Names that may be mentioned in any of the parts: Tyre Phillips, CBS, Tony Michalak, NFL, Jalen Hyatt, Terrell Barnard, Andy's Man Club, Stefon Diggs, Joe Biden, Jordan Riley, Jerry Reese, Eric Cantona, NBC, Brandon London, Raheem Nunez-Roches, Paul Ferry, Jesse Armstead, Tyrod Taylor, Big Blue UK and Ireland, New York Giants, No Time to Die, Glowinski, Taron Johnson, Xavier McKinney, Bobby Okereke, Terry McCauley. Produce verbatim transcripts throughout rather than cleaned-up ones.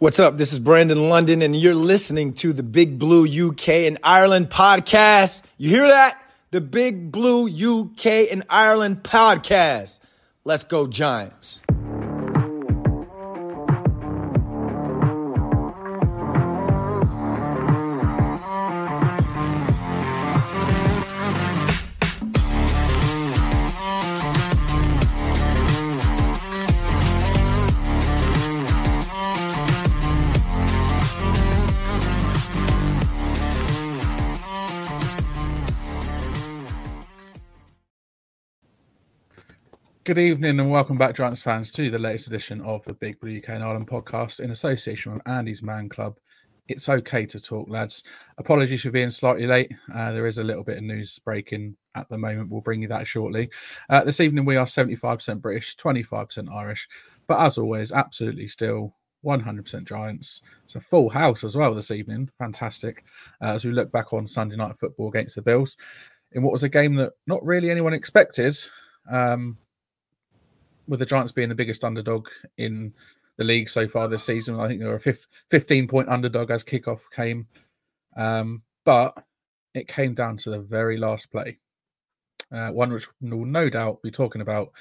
What's up? This is Brandon London, and you're listening to the Big Blue U K and Ireland podcast. You hear that? The Big Blue U K and Ireland podcast. Let's go, Giants. Good evening and welcome back, Giants fans, to the latest edition of the Big Blue U K and Ireland podcast in association with Andy's Man Club. It's okay to talk, lads. Apologies for being slightly late. Uh, there is a little bit of news breaking at the moment. We'll bring you that shortly. Uh, this evening we are seventy-five percent British, twenty-five percent Irish, but as always, absolutely still one hundred percent Giants. It's a full house as well this evening. Fantastic. Uh, as we look back on Sunday night football against the Bills in what was a game that not really anyone expected. Um, With the Giants being the biggest underdog in the league so far this season. I think they were a fifteen-point underdog as kickoff came. Um, but it came down to the very last play. Uh, one which we'll no doubt be talking about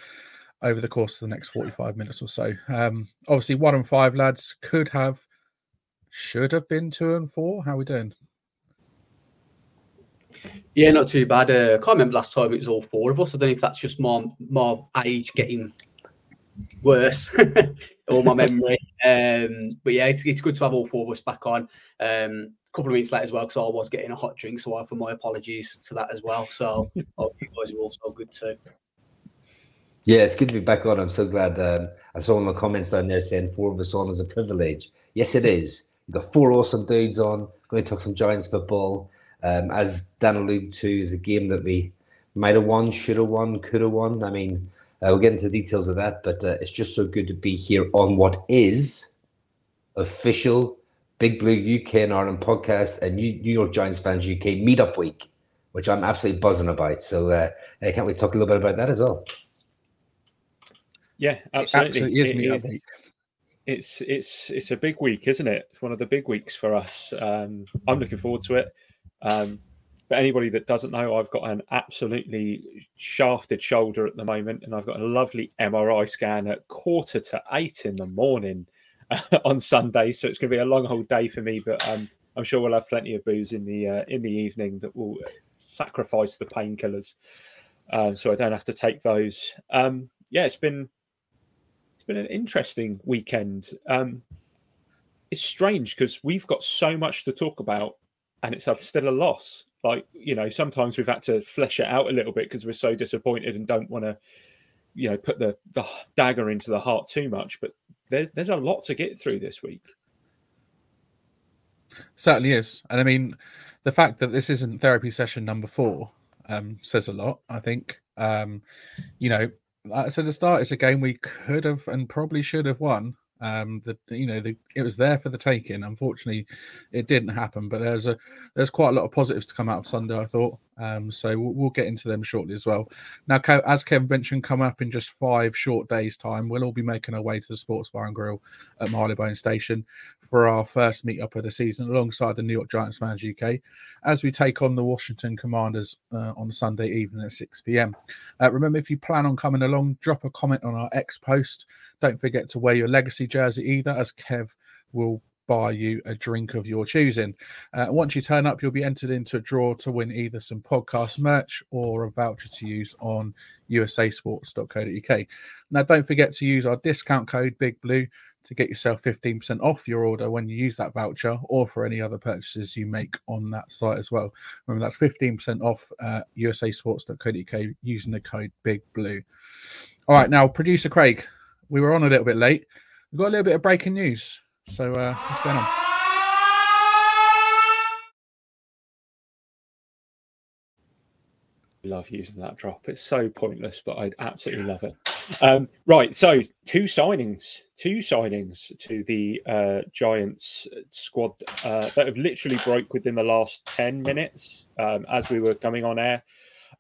over the course of the next forty-five minutes or so. Um, obviously, one and five, lads. Could have, should have been two and four. How are we doing? Yeah, not too bad. Uh, I can't remember last time it was all four of us. I don't know if that's just my, my age getting worse or my memory, um but yeah it's, it's good to have all four of us back on um a couple of weeks later as well, because I was getting a hot drink, so I offer my apologies to that as well. So oh, you guys are also good too. Yeah, it's good to be back on. I'm so glad. um I saw in the comments down there saying four of us on is a privilege. Yes, it is. You've got four awesome dudes on, going to talk some Giants football. Um as Dan alluded to, is a game that we might have won, should have won, could have won. I mean, Uh, we'll get into the details of that, but uh, it's just so good to be here on what is official Big Blue U K and Ireland podcast and New York Giants fans U K meetup week, which I'm absolutely buzzing about. So uh, can't we talk a little bit about that as well? Yeah, absolutely. It absolutely is meetup week. It's it's it's a big week, isn't it? It's one of the big weeks for us. Um, I'm looking forward to it. Um, But anybody that doesn't know, I've got an absolutely shafted shoulder at the moment, and I've got a lovely M R I scan at quarter to eight in the morning uh, on Sunday. So it's going to be a long, whole day for me. But um, I'm sure we'll have plenty of booze in the uh, in the evening that will sacrifice the painkillers, uh, so I don't have to take those. Um, yeah, it's been it's been an interesting weekend. Um, it's strange because we've got so much to talk about, and it's still a loss. Like, you know, sometimes we've had to flesh it out a little bit because we're so disappointed and don't want to, you know, put the, the dagger into the heart too much. But there, there's a lot to get through this week. Certainly is. And I mean, the fact that this isn't therapy session number four um, says a lot, I think. Um, you know, like I said at the start, it's a game we could have and probably should have won. Um, the you know the, it was there for the taking. Unfortunately, it didn't happen. But there's a there's quite a lot of positives to come out of Sunday, I thought. Um, so we'll, we'll get into them shortly as well. Now, as Kev mentioned, coming up in just five short days' time, we'll all be making our way to the Sports Bar and Grill at Marylebone Station for our first meet-up of the season alongside the New York Giants fans U K as we take on the Washington Commanders uh, on Sunday evening at six p.m. Uh, remember, if you plan on coming along, drop a comment on our X post. Don't forget to wear your legacy jersey either, as Kev will buy you a drink of your choosing. Uh, once you turn up, you'll be entered into a draw to win either some podcast merch or a voucher to use on u s a sports dot co dot u k. Now, don't forget to use our discount code Big Blue to get yourself fifteen percent off your order when you use that voucher or for any other purchases you make on that site as well. Remember, that's fifteen percent off uh, u s a sports dot co dot u k using the code Big Blue. All right, now, producer Craig, we were on a little bit late. We've got a little bit of breaking news. So uh, what's going on? I love using that drop. It's so pointless, but I absolutely love it. Um, right, so two signings, two signings to the uh, Giants squad uh, that have literally broke within the last ten minutes um, as we were coming on air.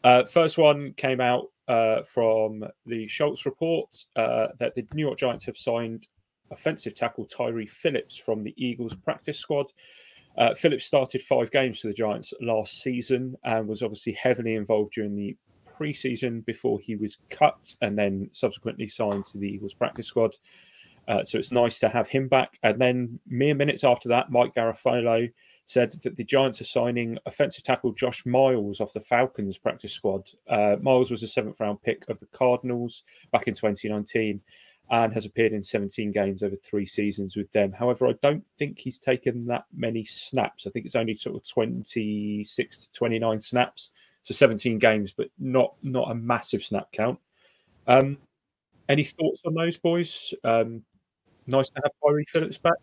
Uh, first one came out uh, from the Schultz report uh, that the New York Giants have signed offensive tackle Tyre Phillips from the Eagles practice squad. Uh, Phillips started five games for the Giants last season and was obviously heavily involved during the preseason before he was cut and then subsequently signed to the Eagles practice squad. Uh, so it's nice to have him back. And then mere minutes after that, Mike Garafolo said that the Giants are signing offensive tackle Josh Miles off the Falcons practice squad. Uh, Miles was a seventh round pick of the Cardinals back in twenty nineteen and has appeared in seventeen games over three seasons with them. However, I don't think he's taken that many snaps. I think it's only sort of twenty-six to twenty-nine snaps. So seventeen games, but not, not a massive snap count. Um, any thoughts on those boys? Um, nice to have Tyre Phillips back.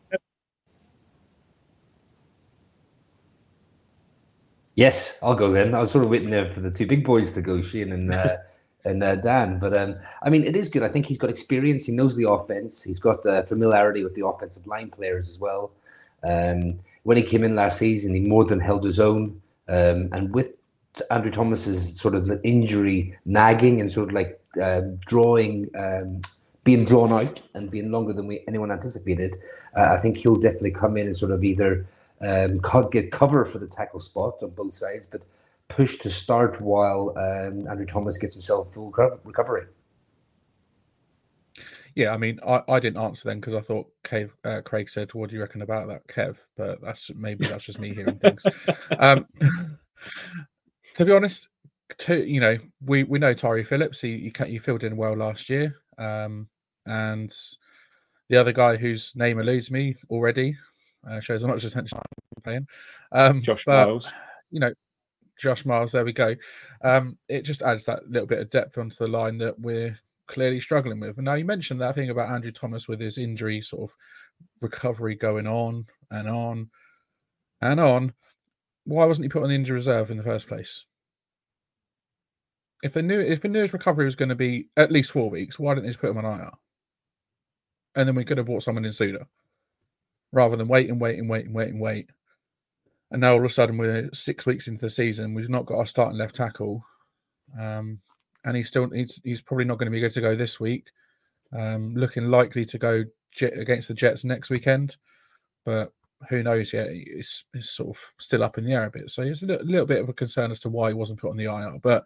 Yes, I'll go then. I was sort of waiting there for the two big boys to go, Shane and uh, and uh, Dan. But, um, I mean, it is good. I think he's got experience. He knows the offense. He's got uh, familiarity with the offensive line players as well. Um, when he came in last season, he more than held his own. Um, and with Andrew Thomas's sort of injury nagging and sort of like uh, drawing, um, being drawn out and being longer than we anyone anticipated, uh, I think he'll definitely come in and sort of either... Um, get cover for the tackle spot on both sides, but push to start while um, Andrew Thomas gets himself full recovery. Yeah, I mean, I, I didn't answer then because I thought Kev, uh, Craig said, "What do you reckon about that, Kev?" But that's maybe that's just me hearing things. Um, to be honest, to, you know, we, we know Tyre Phillips. He you he, he filled in well last year, um, and the other guy whose name eludes me already. Uh, shows how much attention I'm paying. Um, Josh but, Miles. You know, Josh Miles, there we go. Um, it just adds that little bit of depth onto the line that we're clearly struggling with. And now you mentioned that thing about Andrew Thomas with his injury sort of recovery going on and on and on. Why wasn't he put on the injury reserve in the first place? If they knew, if they knew his recovery was going to be at least four weeks, why didn't they just put him on I R? And then we could have brought someone in sooner, rather than wait and wait and wait and wait and wait. And now all of a sudden we're six weeks into the season. We've not got our starting left tackle. Um, and he's still he's, he's probably not going to be good to go this week. Um, looking likely to go jet against the Jets next weekend. But who knows yet? It's, it's sort of still up in the air a bit. So it's a little bit of a concern as to why he wasn't put on the I R. But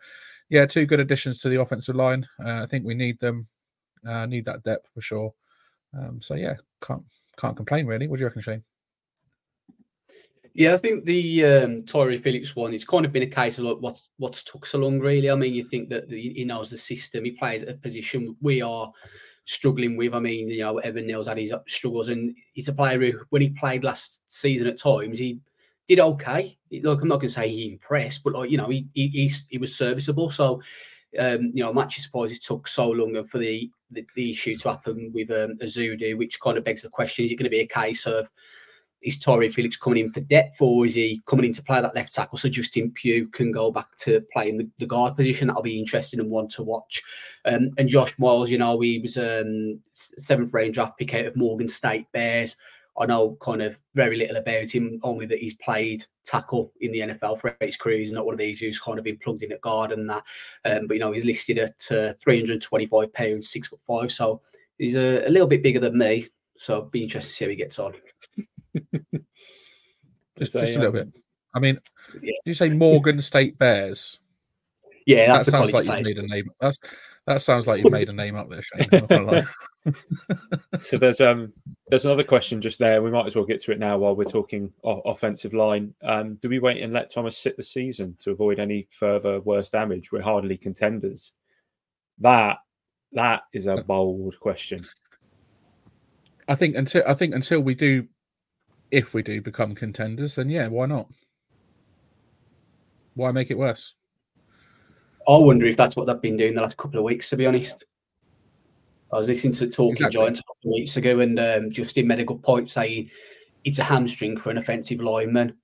yeah, two good additions to the offensive line. Uh, I think we need them. Uh, need that depth for sure. Um, so yeah, can't. Can't complain, really. What do you reckon, Shane? Yeah, I think the um, Tyre Phillips one, it's kind of been a case of like what's, what's took so long, really. I mean, you think that the, he knows the system. He plays at a position we are struggling with. I mean, you know, Evan Neal's had his struggles, and he's a player who, when he played last season at times, he did okay. Like, I'm not going to say he impressed, but, like, you know, he he, he, he was serviceable. So, um, you know, I'm actually surprised it took so long for the The, the issue to happen with um, Ezeudu, which kind of begs the question, is it going to be a case of is Tyre Phillips coming in for depth or is he coming in to play that left tackle so Justin Pugh can go back to playing the, the guard position? That'll be interesting and one to watch. Um, and Josh Miles, you know, he was a um, seventh round draft pick out of Morgan State Bears. I know kind of very little about him, only that he's played tackle in the N F L for his career. He's not one of these who's kind of been plugged in at guard and that. Um, but, you know, he's listed at uh, three hundred twenty-five pounds, six foot five. So he's a, a little bit bigger than me. So be interested to see how he gets on. just, just a little bit. I mean, yeah. You say Morgan State Bears. Yeah, that's that sounds like you've made a name. That's that sounds like you've made a name up there, Shane. So there's um there's another question just there. We might as well get to it now while we're talking o- offensive line. Um, do we wait and let Thomas sit the season to avoid any further worse damage? We're hardly contenders. That that is a bold question. I think until I think until we do, if we do become contenders, then yeah, why not? Why make it worse? I wonder if that's what they've been doing the last couple of weeks, to be honest. I was listening to Talking exactly. Giants a couple of weeks ago and um, Justin made a good point saying it's a hamstring for an offensive lineman.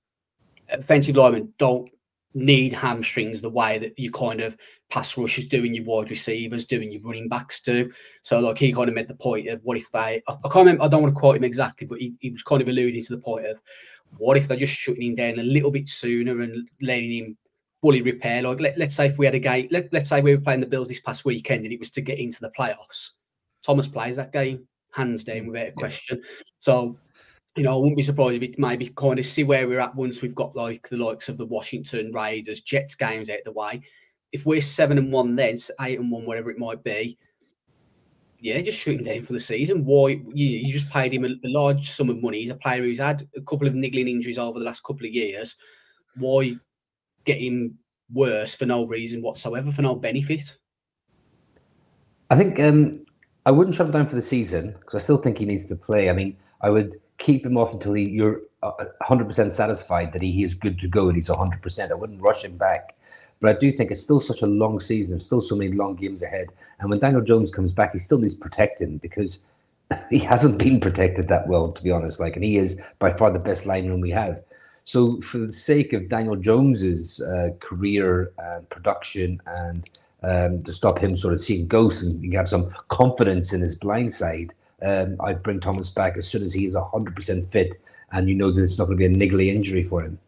Offensive linemen don't need hamstrings the way that you kind of pass rushers do and your wide receivers do and your running backs do. So like he kind of made the point of what if they, I can't remember, I don't want to quote him exactly, but he, he was kind of alluding to the point of what if they're just shutting him down a little bit sooner and letting him fully repair. Like let, let's say if we had a game, let, let's say we were playing the Bills this past weekend and it was to get into the playoffs. Thomas plays that game. hands down without a question. Yeah. So, you know, I wouldn't be surprised if it maybe kind of see where we're at once we've got like the likes of the Washington Raiders, Jets games out of the way. If we're seven and one, then eight and one, whatever it might be, yeah, just shoot him down for the season. Why you, you just paid him a, a large sum of money? He's a player who's had a couple of niggling injuries over the last couple of years. Why get him worse for no reason whatsoever, for no benefit? I think um, I wouldn't shut him down for the season because I still think he needs to play. I mean, I would keep him off until he, you're one hundred percent satisfied that he, he is good to go and he's one hundred percent. I wouldn't rush him back. But I do think it's still such a long season. There's still so many long games ahead. And when Daniel Jones comes back, he still needs protecting because he hasn't been protected that well, to be honest. Like, and he is by far the best lineman we have. So for the sake of Daniel Jones's uh, career and production and um, to stop him sort of seeing ghosts and have some confidence in his blind side, um, I'd bring Thomas back as soon as he is one hundred percent fit and you know that it's not going to be a niggly injury for him.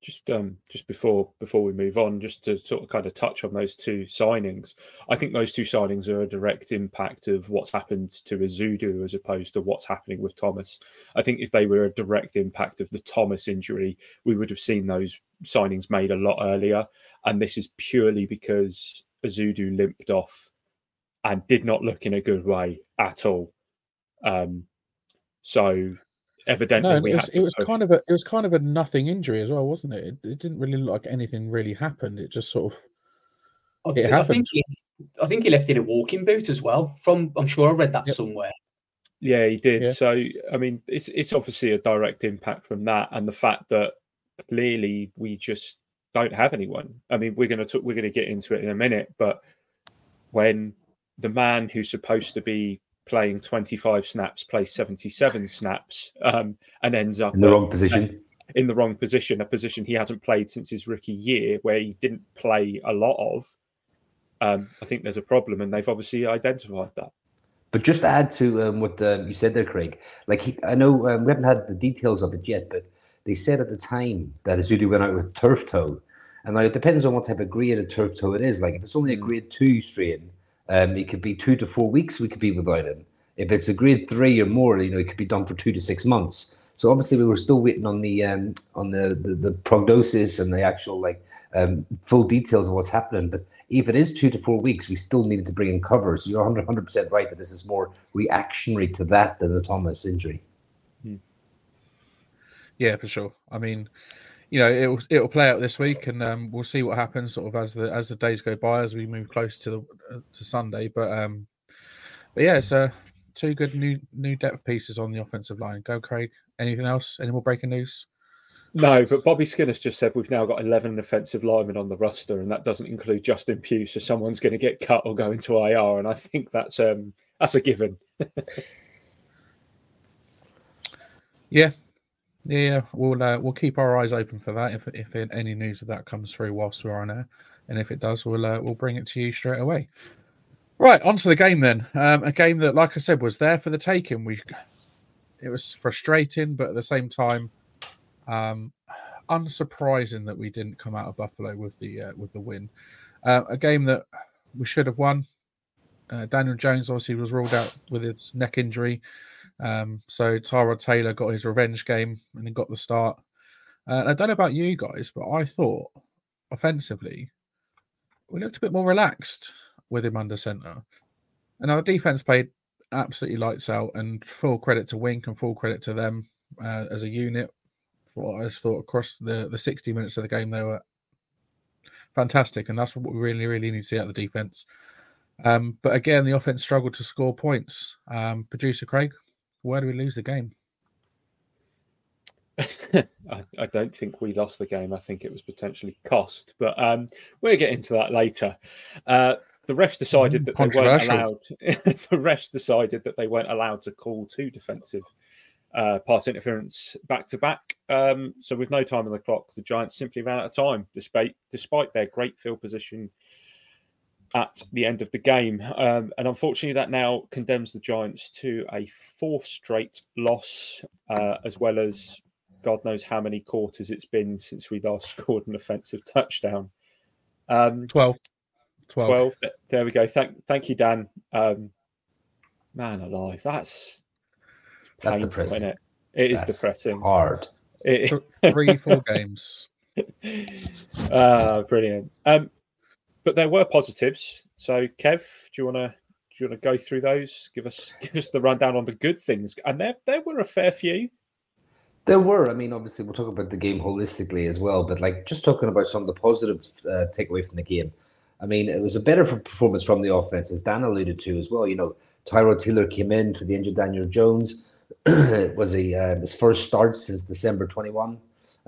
Just um, just before before we move on, just to sort of kind of touch on those two signings, I think those two signings are a direct impact of what's happened to Ezeudu as opposed to what's happening with Thomas. I think if they were a direct impact of the Thomas injury, we would have seen those signings made a lot earlier. And this is purely because Ezeudu limped off and did not look in a good way at all. Um, so... Evidently, no, we it was, it was kind of a it was kind of a nothing injury as well, wasn't it? It, it didn't really look like anything really happened. It just sort of I, it happened. I think, he, I think he left in a walking boot as well. From I'm sure I read that yep. somewhere. Yeah, he did. Yeah. So I mean, it's it's obviously a direct impact from that, and the fact that clearly we just don't have anyone. I mean, we're gonna t- we're gonna get into it in a minute, but when the man who's supposed to be playing twenty-five snaps, plays seventy-seven snaps, um, and ends up in the wrong position. In the wrong position, a position he hasn't played since his rookie year, where he didn't play a lot of. Um, I think there's a problem, and they've obviously identified that. But just to add to um, what um, you said there, Craig, like he, I know um, we haven't had the details of it yet, but they said at the time that Ezeudu went out with turf toe, and now it depends on what type of grade of turf toe it is. Like if it's only a grade two strain. Um, it could be two to four weeks we could be without him. If it's a grade three or more, you know, it could be done for two to six months. So obviously we were still waiting on the um, on the, the, the prognosis and the actual like um, full details of what's happening. But if it is two to four weeks, we still needed to bring in cover. So you're one hundred percent right that this is more reactionary to that than the Thomas injury. Yeah, for sure. I mean, you know, it'll it'll play out this week, and um, we'll see what happens sort of as the as the days go by as we move close to the uh, to Sunday. But um, but yeah, it's uh, two good new new depth pieces on the offensive line. Go, Craig. Anything else? Any more breaking news? No, but Bobby Skinner's just said we've now got eleven offensive linemen on the roster, and that doesn't include Justin Pugh. So someone's going to get cut or go into I R, and I think that's um that's a given. Yeah. Yeah, we'll uh, we'll keep our eyes open for that. If if any news of that comes through whilst we're on air, and if it does, we'll uh, we'll bring it to you straight away. Right, on to the game then. Um, a game that, like I said, was there for the taking. We it was frustrating, but at the same time, um, unsurprising that we didn't come out of Buffalo with the uh, with the win. Uh, a game that we should have won. Uh, Daniel Jones obviously was ruled out with his neck injury. Um, so Tyrod Taylor got his revenge game and he got the start. Uh, I don't know about you guys, but I thought offensively we looked a bit more relaxed with him under centre. And our defence played absolutely lights out, and full credit to Wink and full credit to them uh, as a unit. For, I just thought across the, the sixty minutes of the game they were fantastic, and that's what we really, really need to see out of the defence. Um, but again, the offence struggled to score points. Um, Producer Craig? Where do we lose the game? I, I don't think we lost the game. I think it was potentially cost, but um, we'll get into that later. Uh, the refs decided mm, that they weren't allowed. The refs decided that they weren't allowed to call two defensive uh, pass interference back to back. Um, so with no time on the clock, the Giants simply ran out of time, despite despite their great field position at the end of the game. Um, and unfortunately, that now condemns the Giants to a fourth straight loss, uh, as well as God knows how many quarters it's been since we last scored an offensive touchdown. Um, twelve. twelve. twelve. There we go. Thank thank you, Dan. Um, man alive, that's that's painful, depressing, isn't it? It that's is depressing. Hard. It, Three, four games. Ah, brilliant. Um, but there were positives. So, Kev, do you want to do you want to go through those? Give us give us the rundown on the good things, and there there were a fair few. There were. I mean, obviously, we'll talk about the game holistically as well, but like just talking about some of the positive uh, takeaway from the game. I mean, it was a better performance from the offense, as Dan alluded to as well. You know, Tyrod Taylor came in for the injured Daniel Jones. It was a uh, his first start since December twenty-first.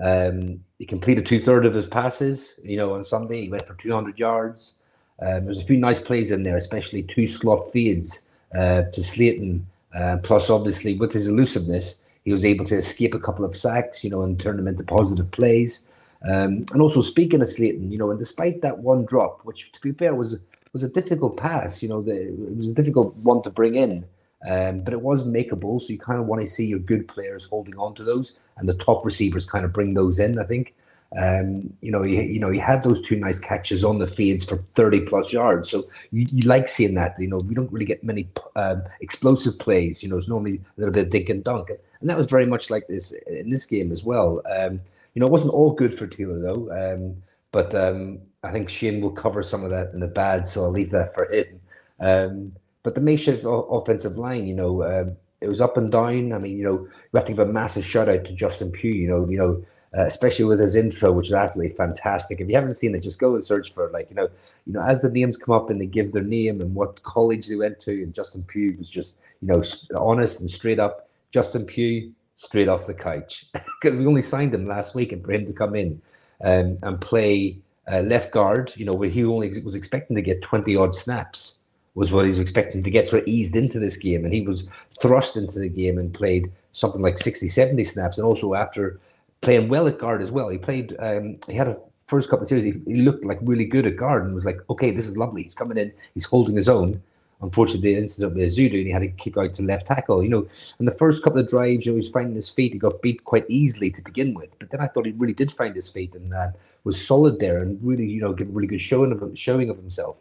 Um, he completed two-thirds of his passes. You know, on Sunday, he went for two hundred yards. Um, there was a few nice plays in there, especially two slot fades uh, to Slayton. Uh, plus, obviously, with his elusiveness, he was able to escape a couple of sacks, you know, and turn them into positive plays. Um, and also, speaking of Slayton, you know, and despite that one drop, which, to be fair, was was a difficult pass, you know, the, it was a difficult one to bring in, um, but it was makeable. So you kind of want to see your good players holding on to those, and the top receivers kind of bring those in, I think. Um, you know, you, you know, you had those two nice catches on the fades for thirty plus yards. So you, you like seeing that. You know, we don't really get many um, explosive plays. You know, it's normally a little bit of dink and dunk. And that was very much like this in this game as well. Um, you know, it wasn't all good for Taylor, though. Um, but um, I think Shane will cover some of that in the bad, so I'll leave that for him. Um, but the makeshift o- offensive line, you know, um, it was up and down. I mean, you know, we have to give a massive shout-out to Justin Pugh, you know, you know, uh, especially with his intro, which is absolutely fantastic. If you haven't seen it, just go and search for it. Like, you know, you know, as the names come up and they give their name and what college they went to, and Justin Pugh was just, you know, honest and straight up. Justin Pugh, straight off the couch. Because we only signed him last week, and for him to come in um, and play uh, left guard, you know, where he only was expecting to get twenty-odd snaps, was what he was expecting to get, sort of eased into this game. And he was thrust into the game and played something like sixty, seventy snaps. And also after playing well at guard as well, he played, um, he had a first couple of series, he, he looked like really good at guard and was like, okay, this is lovely. He's coming in, he's holding his own. Unfortunately, the incident with Ezeudu, and he had to kick out to left tackle. You know, in the first couple of drives, you know, he was finding his feet. He got beat quite easily to begin with, but then I thought he really did find his feet and uh, was solid there and really, you know, gave a really good showing of showing of himself.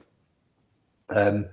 Um,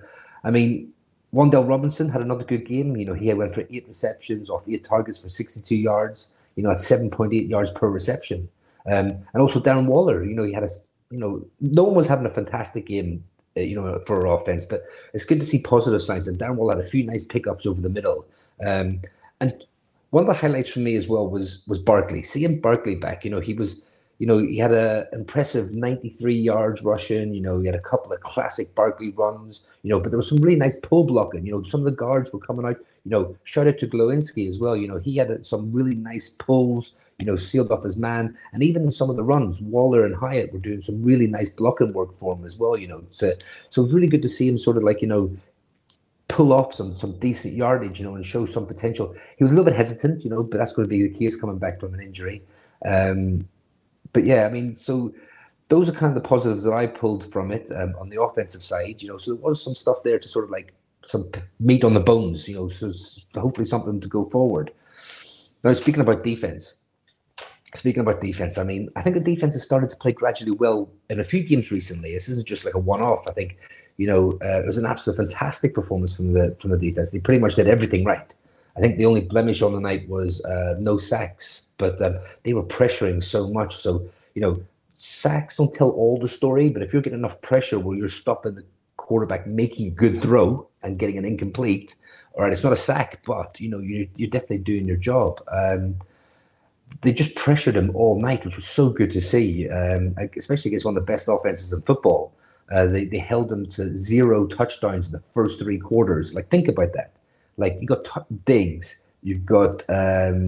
I mean, Wan'Dale Robinson had another good game. You know, he went for eight receptions off eight targets for sixty-two yards. You know, at seven point eight yards per reception. Um, and also Darren Waller. You know, he had a, you know, no one was having a fantastic game, you know, for our offense, but it's good to see positive signs. And Darren Waller had a few nice pickups over the middle. Um, and one of the highlights for me as well was was Barkley. Seeing Barkley back, you know, he was, you know, he had a impressive ninety-three yards rushing. You know, he had a couple of classic Barkley runs. You know, but there was some really nice pull blocking. You know, some of the guards were coming out. You know, shout out to Glowinski as well. You know, he had some really nice pulls. You know, sealed off his man, and even in some of the runs, Waller and Hyatt were doing some really nice blocking work for him as well. You know, so so it's really good to see him sort of like, you know, pull off some some decent yardage, you know, and show some potential. He was a little bit hesitant, you know, but that's going to be the case coming back from an injury. Um, but yeah, I mean, so those are kind of the positives that I pulled from it um, on the offensive side. You know, so there was some stuff there to sort of like some meat on the bones. You know, so hopefully something to go forward. Now speaking about defense. Speaking about defense, I mean, I think the defense has started to play gradually well in a few games recently. This isn't just like a one-off. I think, you know, uh, it was an absolute fantastic performance from the from the defense. They pretty much did everything right. I think the only blemish on the night was uh, no sacks, but um, they were pressuring so much. So, you know, sacks don't tell all the story, but if you're getting enough pressure where you're stopping the quarterback making a good throw and getting an incomplete, all right, it's not a sack, but, you know, you, you're definitely doing your job. Um They just pressured him all night, which was so good to see, um, especially against one of the best offenses in football. Uh, they, they held him to zero touchdowns in the first three quarters. Like, think about that. Like, you got t- Diggs, you've got, um,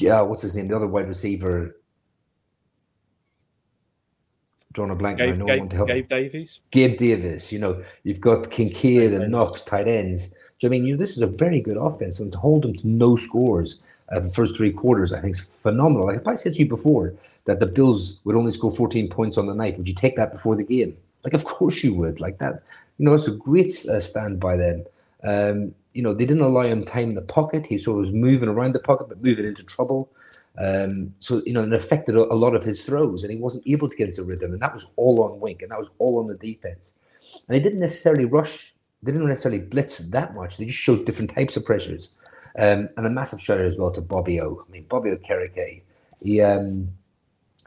yeah, what's his name, the other wide receiver. Drawn a blank. Gabe, no Gabe, one to help. Gabe Davies. Gabe Davies. You know, you've got Kincaid and Knox, tight ends. I mean, you know, this is a very good offense, and to hold them to no scores uh, the first three quarters, I think, is phenomenal. Like if I said to you before that the Bills would only score fourteen points on the night, would you take that before the game? Like, of course you would. Like that, you know, it's a great uh, stand by them. Um, you know, they didn't allow him time in the pocket. He sort of was moving around the pocket, but moving into trouble. Um, so, you know, it affected a lot of his throws, and he wasn't able to get into rhythm. And that was all on Wink, and that was all on the defense. And he didn't necessarily rush they didn't necessarily blitz that much. They just showed different types of pressures. Um, and a massive shout out as well to Bobby O. I mean, Bobby Okereke, he um,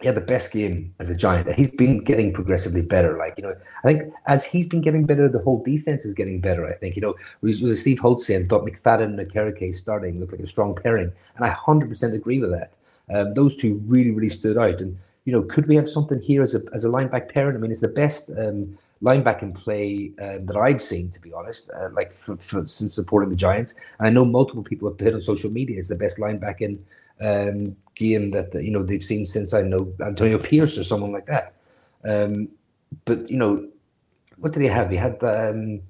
he had the best game as a Giant. He's been getting progressively better. Like, you know, I think as he's been getting better, the whole defense is getting better. I think, you know, we, we Steve Holtz saying, thought McFadden and Okereke starting looked like a strong pairing. And I one hundred percent agree with that. Um, those two really, really stood out. And, you know, could we have something here as a as a lineback pairing? I mean, it's the best um, linebacking play uh, that I've seen, to be honest, uh, like for, for, since supporting the Giants. And I know multiple people have put on social media it's the best linebacking um, game that, you know, they've seen since, I know, Antonio Pierce or someone like that. Um, but, you know, what did he have? He had um,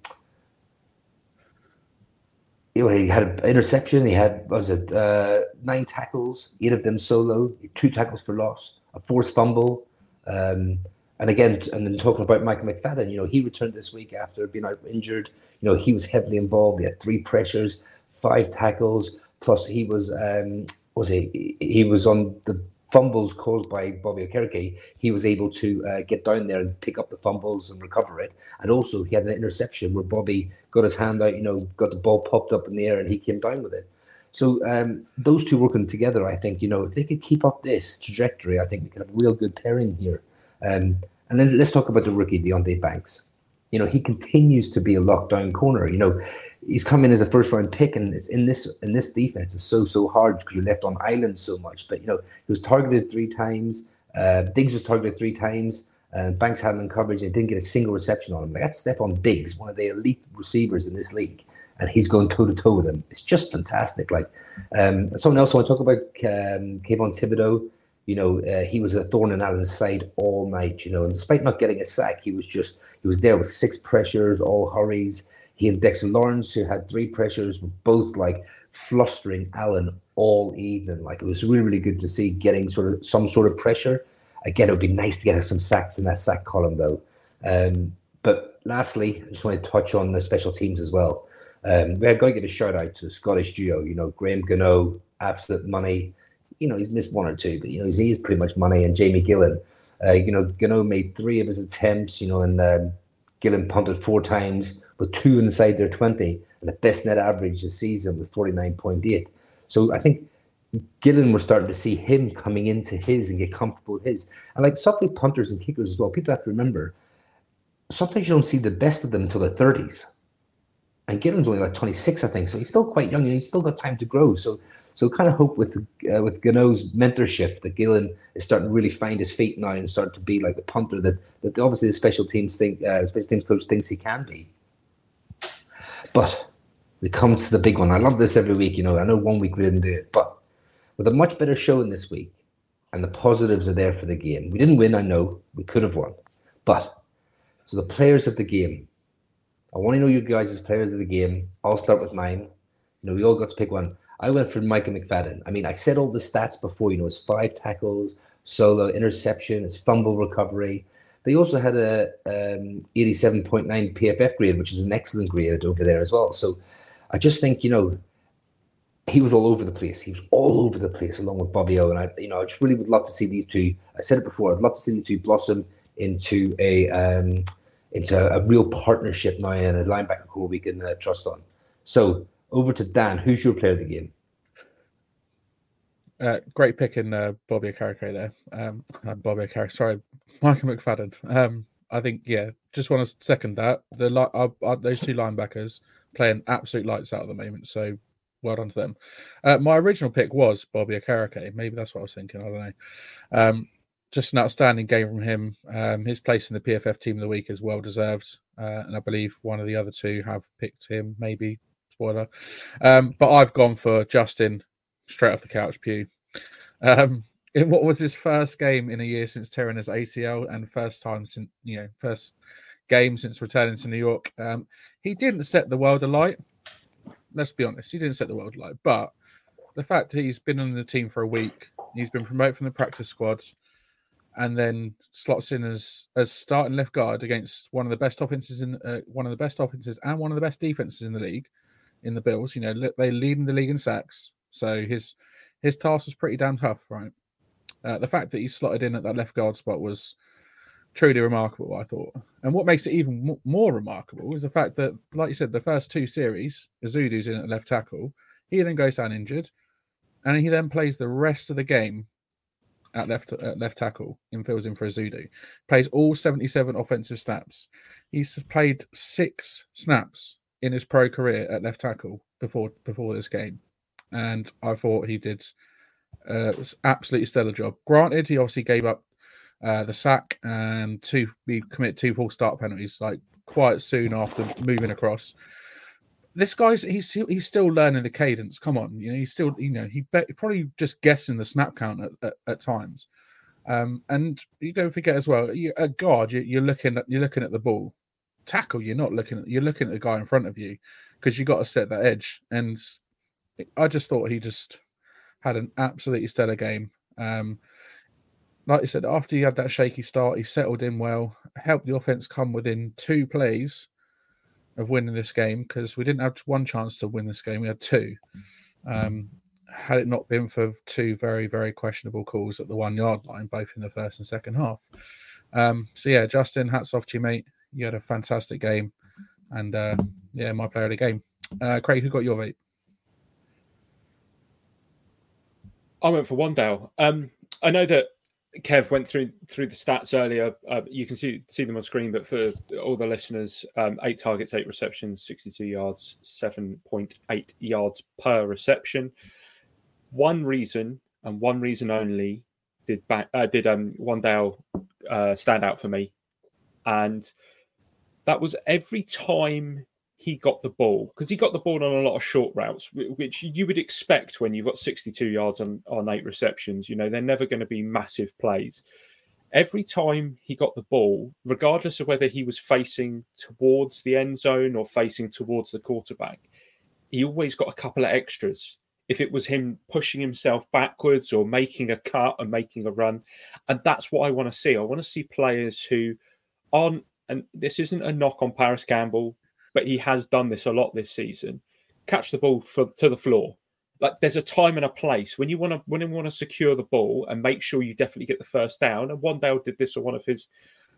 you know, he had an interception. He had, what was it, uh, nine tackles, eight of them solo, two tackles for loss, a forced fumble, um, and again, and then talking about Micah McFadden, you know, he returned this week after being out injured. You know, he was heavily involved. He had three pressures, five tackles, plus he was um, was he he was on the fumbles caused by Bobby Okereke. He was able to uh, get down there and pick up the fumbles and recover it. And also, he had an interception where Bobby got his hand out, you know, got the ball popped up in the air, and he came down with it. So um, those two working together, I think, you know, if they could keep up this trajectory, I think we could have a real good pairing here. Um, and then let's talk about the rookie, Deonte Banks. You know, he continues to be a lockdown corner. You know, he's come in as a first-round pick, and it's in this in this defense is so, so hard because you're left on island so much. But, you know, he was targeted three times. Uh, Diggs was targeted three times. And Banks had him in coverage and didn't get a single reception on him. Like, that's Stefon Diggs, one of the elite receivers in this league. And he's going toe-to-toe with him. It's just fantastic. Like, um, someone else I want to talk about, um, Kayvon Thibodeau. You know, uh, he was a thorn in Allen's side all night, you know. And despite not getting a sack, he was just, he was there with six pressures, all hurries. He and Dexter Lawrence, who had three pressures, were both, like, flustering Allen all evening. Like, it was really, really good to see getting sort of some sort of pressure. Again, it would be nice to get some sacks in that sack column, though. Um, but lastly, I just want to touch on the special teams as well. Um, we're going to give a shout out to the Scottish duo, you know, Graham Gano, absolute money. You know, he's missed one or two, but, you know, he's, he's pretty much money. And Jamie Gillan, uh, you know, Gano made three of his attempts, you know, and um, Gillan punted four times with two inside their twenty and the best net average this season with forty-nine point eight. So I think Gillan, we're starting to see him coming into his and get comfortable with his. And like softly punters and kickers as well, people have to remember, sometimes you don't see the best of them until the thirties. And Gillen's only like twenty-six, I think, so he's still quite young and he's still got time to grow. So, so kind of hope with uh, with Gano's mentorship that Gillan is starting to really find his feet now and start to be like the punter that that obviously the special teams think, uh, special teams coach thinks he can be. But we come to the big one. I love this every week, you know. I know one week we didn't do it, but with a much better showing this week, and the positives are there for the game. We didn't win, I know. We could have won, but so the players of the game. I want to know you guys as players of the game. I'll start with mine. You know, we all got to pick one. I went for Micah McFadden. I mean, I said all the stats before, you know, his five tackles, solo, interception, his fumble recovery. But he also had a um, eighty-seven point nine P F F grade, which is an excellent grade over there as well. So I just think, you know, he was all over the place. He was all over the place along with Bobby O. And, I, you know, I just really would love to see these two. I said it before. I'd love to see these two blossom into a... Um, It's a, a real partnership now and a linebacker core we can uh, trust on. So over to Dan. Who's your player of the game? Uh, great pick in uh, Bobby Okereke there. Um, Bobby Okereke, sorry, Micah McFadden. Um, I think, yeah, just want to second that. The li- are, are Those two linebackers playing absolute lights out at the moment, so well done to them. Uh, my original pick was Bobby Okereke. Maybe that's what I was thinking. I don't know. Um, Just an outstanding game from him. Um, his place in the P F F team of the week is well deserved, uh, and I believe one of the other two have picked him. Maybe spoiler, um, but I've gone for Justin straight off the couch pew. Um, in what was his first game in a year since tearing his A C L, and first time since you know first game since returning to New York, um, he didn't set the world alight. Let's be honest, he didn't set the world alight. But the fact that he's been on the team for a week, he's been promoted from the practice squad, and then slots in as as starting left guard against one of the best offenses in uh, one of the best offenses and one of the best defenses in the league, in the Bills. You know, they're leading the league in sacks, so his his task was pretty damn tough, right? Uh, the fact that he slotted in at that left guard spot was truly remarkable, I thought. And what makes it even more remarkable is the fact that, like you said, the first two series, Ezeudu's in at left tackle. He then goes down injured, and he then plays the rest of the game at left at left tackle and fills in for Ezeudu. Plays all seventy-seven offensive snaps. He's played six snaps in his pro career at left tackle before before this game, and I thought he did uh, an absolutely stellar job. Granted, he obviously gave up uh, the sack and two he committed two false start penalties like quite soon after moving across. This guy's he's he's still learning the cadence. Come on, you know he's still you know he be, probably just guessing the snap count at, at, at times, um, and you don't forget as well. You, at guard, you, you're looking at, you're looking at the ball. Tackle, you're not looking at you're looking at the guy in front of you because you got to set that edge. And I just thought he just had an absolutely stellar game. Um, like I said, after he had that shaky start, he settled in well, helped the offense come within two plays of winning this game, because we didn't have one chance to win this game, we had two. Um, had it not been for two very, very questionable calls at the one yard line, both in the first and second half. Um, so yeah, Justin, hats off to you, mate. You had a fantastic game, and uh, yeah, my player of the game. Uh, Craig, who got your vote? I went for Wan'Dale. Um, I know that Kev went through through the stats earlier. Uh, you can see see them on screen, but for all the listeners, um, eight targets, eight receptions, sixty-two yards, seven point eight yards per reception. One reason, and one reason only, did back, uh, did um, Wan'Dale uh, stand out for me, and that was every time he got the ball, because he got the ball on a lot of short routes, which you would expect when you've got sixty-two yards on, on eight receptions. You know, they're never going to be massive plays. Every time he got the ball, regardless of whether he was facing towards the end zone or facing towards the quarterback, he always got a couple of extras. If it was him pushing himself backwards or making a cut and making a run. And that's what I want to see. I want to see players who aren't, and this isn't a knock on Paris Campbell, but he has done this a lot this season. Catch the ball for, to the floor. Like, there's a time and a place when you want to when you want to secure the ball and make sure you definitely get the first down. And Wan'Dale did this on one of his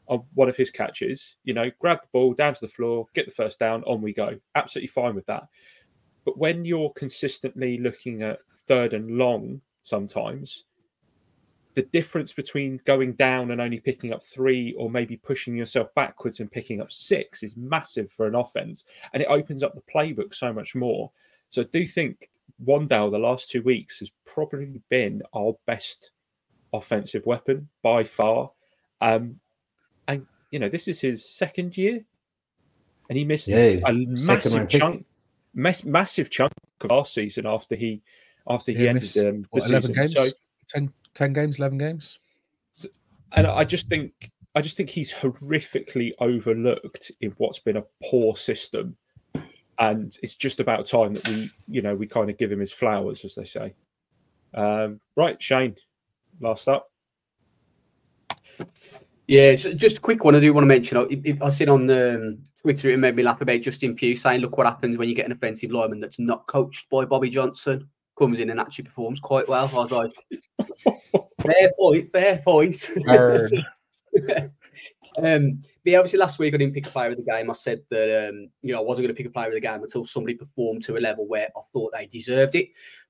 on one of his catches. You know, grab the ball down to the floor, get the first down, on we go. Absolutely fine with that. But when you're consistently looking at third and long, sometimes the difference between going down and only picking up three, or maybe pushing yourself backwards and picking up six, is massive for an offense. And it opens up the playbook so much more. So I do think Wan'Dale the last two weeks has probably been our best offensive weapon by far. Um, and, you know, this is his second year, and he missed yeah, a massive chunk, mass, massive chunk of last season after he, after he, he ended missed, um, the what, season. eleven games? So, Ten, ten games, eleven games, and I just think I just think he's horrifically overlooked in what's been a poor system, and it's just about time that we, you know, we kind of give him his flowers, as they say. Um, right, Shane, last up. Yeah, so just a quick one. I do want to mention. I, I seen on um, Twitter, it made me laugh about Justin Pugh saying, "Look what happens when you get an offensive lineman that's not coached by Bobby Johnson." Comes in and actually performs quite well. I was like, fair point, fair point. um, but yeah, obviously last week I didn't pick a player of the game. I said that um, you know I wasn't going to pick a player of the game until somebody performed to a level where I thought they deserved it.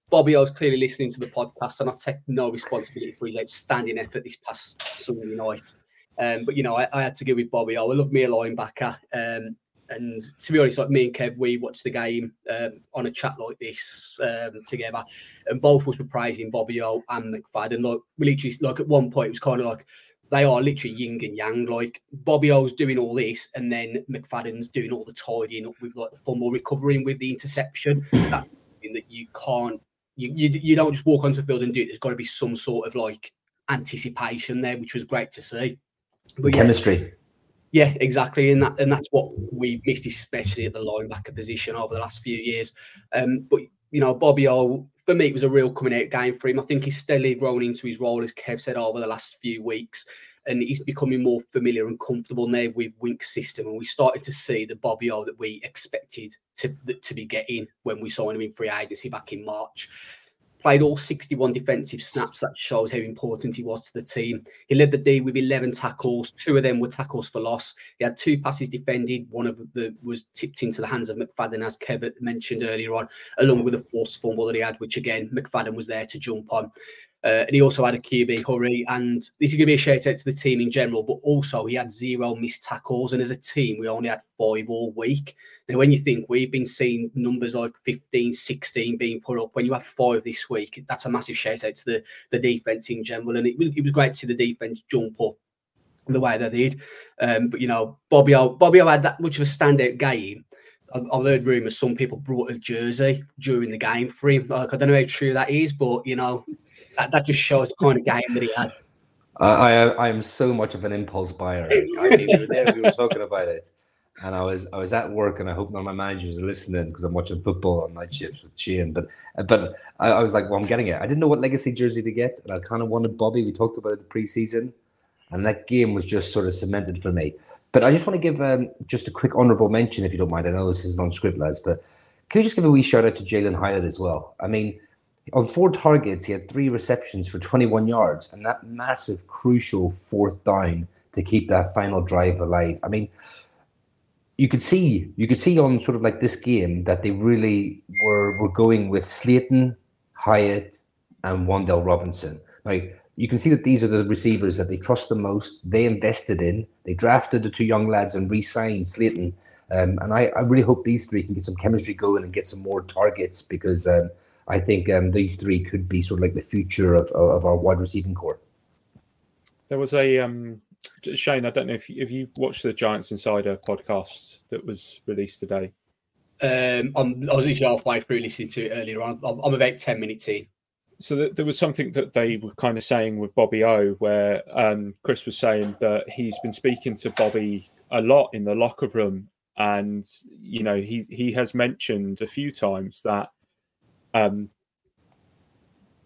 Bobby, I was clearly listening to the podcast, and I take no responsibility for his outstanding effort this past Sunday night. Um, but you know, I, I had to go with Bobby. I would love me a linebacker. Um, And to be honest, like me and Kev, we watched the game um, on a chat like this um, together, and both of us were praising Bobby O and McFadden. Like we literally, like at one point, it was kind of like they are literally yin and yang. Like Bobby O's doing all this, and then McFadden's doing all the tidying up with like the fumble, recovering with the interception. That's something that you can't, you you, you don't just walk onto the field and do it. There's got to be some sort of like anticipation there, which was great to see. But chemistry. Yeah, Yeah, exactly, and that and that's what we missed, especially at the linebacker position over the last few years. Um, but you know, Bobby O, for me, it was a real coming out game for him. I think he's steadily grown into his role, as Kev said, over the last few weeks, and he's becoming more familiar and comfortable now with Wink's system. And we started to see the Bobby O that we expected to to be getting when we signed him in free agency back in March. played all sixty-one defensive snaps. That shows how important he was to the team. He led the D with eleven tackles. Two of them were tackles for loss. He had two passes defended. One of them was tipped into the hands of McFadden, as Kev mentioned earlier on, along with a forced fumble that he had, which again, McFadden was there to jump on. Uh, and he also had a Q B hurry, and this is going to be a shout-out to the team in general, but also he had zero missed tackles, and as a team, we only had five all week. Now, when you think we've been seeing numbers like fifteen, sixteen being put up, when you have five this week, that's a massive shout-out to the, the defence in general, and it was, it was great to see the defence jump up the way they did. Um, but, you know, Bobby O, Bobby O had that much of a standout game. I've heard rumours some people brought a jersey during the game for him. Like, I don't know how true that is, but, you know, that, that just shows the kind of game that he had. Uh, I I am so much of an impulse buyer. I mean, we were there, we were talking about it. And I was I was at work, and I hope none of my managers are listening because I'm watching football on night shifts with Shane. But but I, I was like, well, I'm getting it. I didn't know what legacy jersey to get, and I kind of wanted Bobby. We talked about it the preseason, and that game was just sort of cemented for me. But I just want to give um, just a quick honourable mention, if you don't mind. I know this is non-script, lads, but can we just give a wee shout-out to Jalen Hyatt as well? I mean, on four targets, he had three receptions for twenty-one yards, and that massive, crucial fourth down to keep that final drive alive. I mean, you could see you could see on sort of like this game that they really were, were going with Slayton, Hyatt, and Wan'Dale Robinson. Like, you can see that these are the receivers that they trust the most. They invested in. They drafted the two young lads and re-signed Slayton. Um, and I, I really hope these three can get some chemistry going and get some more targets, because um, I think um, these three could be sort of like the future of, of our wide receiving corps. There was a, um, Shane, I don't know if you, if you watched the Giants Insider podcast that was released today. Um, I'm, I was literally halfway through listening to it earlier on. I'm, I'm about ten minutes in. So there was something that they were kind of saying with Bobby O, where um, Chris was saying that he's been speaking to Bobby a lot in the locker room. And, you know, he he has mentioned a few times that um,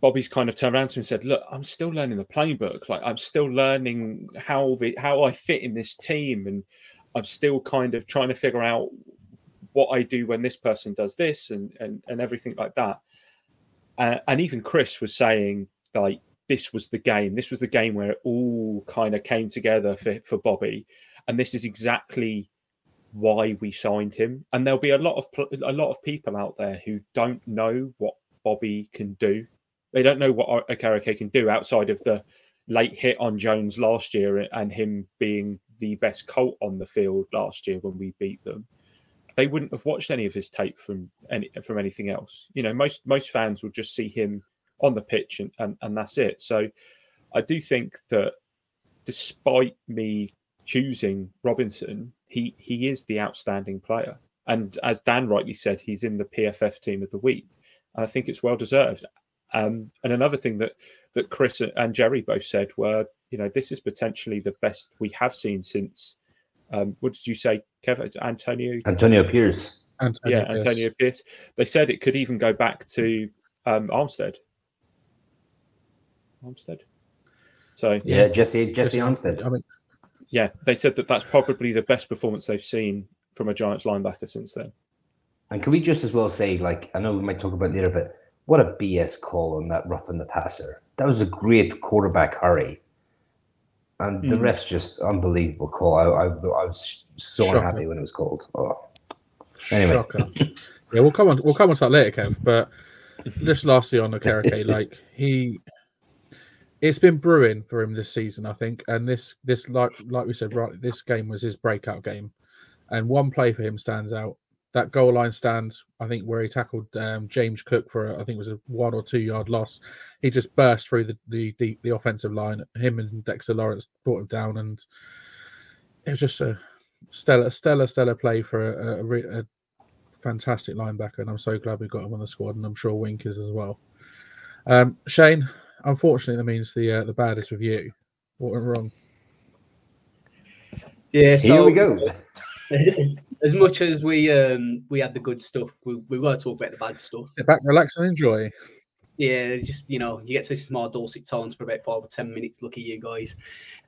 Bobby's kind of turned around to him and said, look, I'm still learning the playbook. Like, I'm still learning how the, how I fit in this team. And I'm still kind of trying to figure out what I do when this person does this and, and, and everything like that. Uh, and even Chris was saying, like, this was the game. This was the game where it all kind of came together for, for Bobby. And this is exactly why we signed him. And there'll be a lot of a lot of people out there who don't know what Bobby can do. They don't know what Okereke can do outside of the late hit on Jones last year and him being the best Colt on the field last year when we beat them. They wouldn't have watched any of his tape from any from anything else. You know, most most fans will just see him on the pitch and, and, and that's it. So I do think that despite me choosing Robinson, he, he is the outstanding player. And as Dan rightly said, he's in the P F F team of the week. I think it's well-deserved. Um, and another thing that, that Chris and Jerry both said were, you know, this is potentially the best we have seen since... Um, what did you say, Kev? Antonio? Antonio Pierce. Antonio yeah, Pierce. Antonio Pierce. They said it could even go back to um, Armstead. Armstead. So yeah, Jesse Jesse Armstead. I mean, yeah, they said that that's probably the best performance they've seen from a Giants linebacker since then. And can we just as well say, like, I know we might talk about it later, but what a B S call on that roughing the passer. That was a great quarterback hurry. And the mm. ref's just unbelievable call. I, I, I was so Shocker. unhappy when it was called. Oh. Anyway, Shocker. yeah, we'll come on. We'll come on to that later, Kev. But just lastly on Okereke, like he, it's been brewing for him this season, I think. And this, this like like we said, right, this game was his breakout game, and one play for him stands out. That goal line stand, I think, where he tackled um, James Cook for, a, I think it was a one or two yard loss. He just burst through the, the, the, the offensive line. Him and Dexter Lawrence brought him down, and it was just a stellar, stellar, stellar play for a, a, a fantastic linebacker. And I'm so glad we got him on the squad, and I'm sure Wink is as well. Um, Shane, unfortunately, that means the uh, the bad is with you. What went wrong? Yeah, so here we go. As much as we um, we had the good stuff, we, we were talking about the bad stuff. Sit back, relax, and enjoy. Yeah, just, you know, you get to listen to my dulcet tones for about five or ten minutes. Lucky you guys.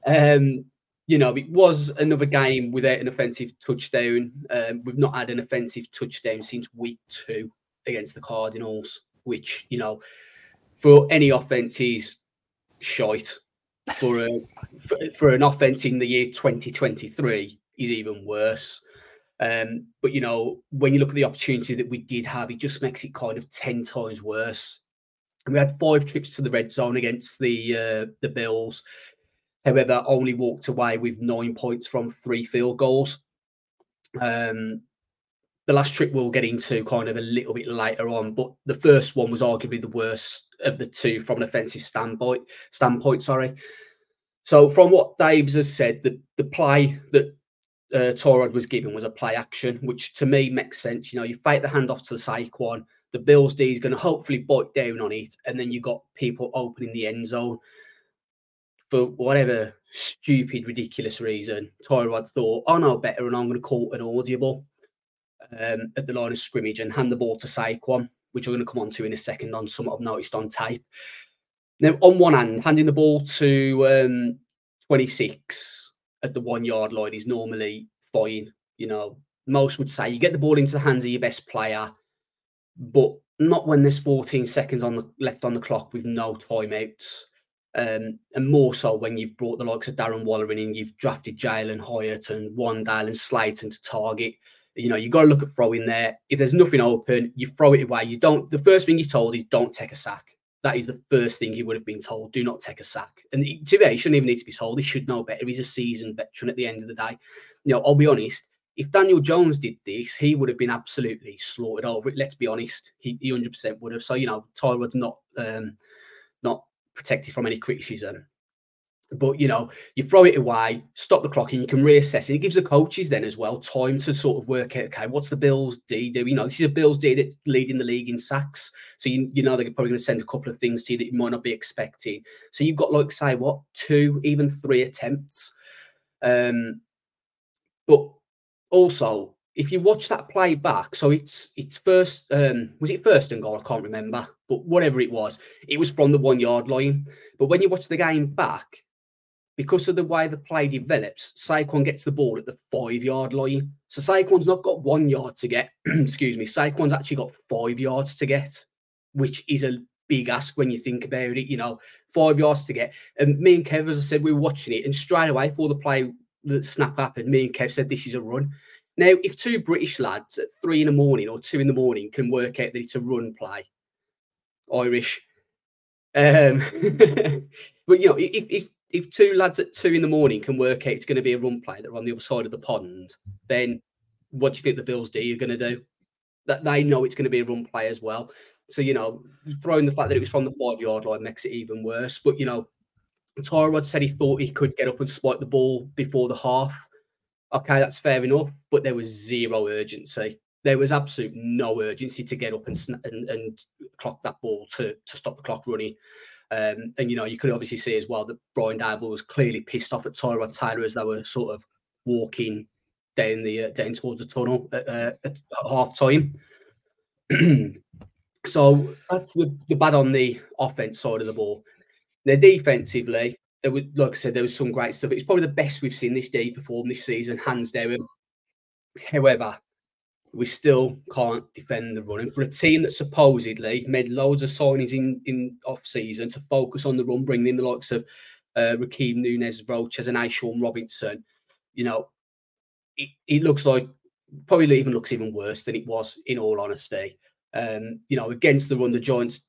Um, you know, it was another game without an offensive touchdown. Um, we've not had an offensive touchdown since week two against the Cardinals, which, you know, for any offense, he's shite. For, a, for for an offense in the year twenty twenty-three, he's even worse. Um, but, you know, when you look at the opportunity that we did have, it just makes it kind of ten times worse. And we had five trips to the red zone against the uh, the Bills. However, only walked away with nine points from three field goals. Um, the last trip we'll get into kind of a little bit later on, but the first one was arguably the worst of the two from an offensive standpoint. Standpoint, sorry. So from what Daves has said, the, the play that uh, Tyrod was given was a play action, which to me makes sense. You know, you fake the handoff to the Saquon, the Bills D is going to hopefully bite down on it, and then you got people opening the end zone. For whatever stupid, ridiculous reason, Tyrod thought, oh no, better, and I'm going to call an audible um, at the line of scrimmage and hand the ball to Saquon, which I'm going to come on to in a second on something I've noticed on tape. Now, on one hand, handing the ball to um, twenty-six at the one-yard line is normally fine. You know, most would say you get the ball into the hands of your best player, but not when there's fourteen seconds on the, left on the clock with no timeouts. Um, and more so when you've brought the likes of Darren Waller in and you've drafted Jalen Hyatt and Wan'Dale and Slayton to target. You know, you've got to look at throwing there. If there's nothing open, you throw it away. You don't. The first thing you're told is don't take a sack. That is the first thing he would have been told. Do not take a sack. And to me, he shouldn't even need to be told. He should know better. He's a seasoned veteran at the end of the day. You know, I'll be honest. If Daniel Jones did this, he would have been absolutely slaughtered over it. Let's be honest. He, he one hundred percent would have. So, you know, Tyrod's not, um, not protected from any criticism. But, you know, you throw it away, stop the clock, and you can reassess it. It gives the coaches then as well time to sort of work out, okay, what's the Bills D do? You know, this is a Bills D that's leading the league in sacks. So, you, you know, they're probably going to send a couple of things to you that you might not be expecting. So you've got, like, say, what, two, even three attempts. Um, but also, if you watch that play back, so it's it's first, um, was it first and goal? I can't remember, but whatever it was, it was from the one-yard line. But when you watch the game back, because of the way the play develops, Saquon gets the ball at the five-yard line. So Saquon's not got one yard to get. Excuse me. Saquon's actually got five yards to get, which is a big ask when you think about it. You know, five yards to get. And me and Kev, as I said, we were watching it, and straight away, before the play, the snap happened, me and Kev said, this is a run. Now, if two British lads at three in the morning or two in the morning can work out that it's a run play, Irish. Um, but, you know, if, if If two lads at two in the morning can work out it's going to be a run play that are on the other side of the pond, then what do you think the Bills D are going to do? That they know it's going to be a run play as well. So, you know, throwing the fact that it was from the five-yard line makes it even worse. But, you know, Tyrod said he thought he could get up and spike the ball before the half. Okay, that's fair enough, but there was zero urgency. There was absolute no urgency to get up and and, and clock that ball to, to stop the clock running. Um, and, you know, you could obviously see as well that Brian Daboll was clearly pissed off at Tyrod Taylor as they were sort of walking down the uh, down towards the tunnel at, uh, at half time. So that's the, the bad on the offense side of the ball. Now, defensively, there was, like I said, there was some great stuff. It's probably the best we've seen this D perform this season, hands down. However, we still can't defend the run. And for a team that supposedly made loads of signings in, in off-season to focus on the run, bringing in the likes of uh, Raheem Nunez-Roches and Ashawn Robinson, you know, it, it looks like, probably even looks even worse than it was, in all honesty. Um, you know, against the run, the Giants'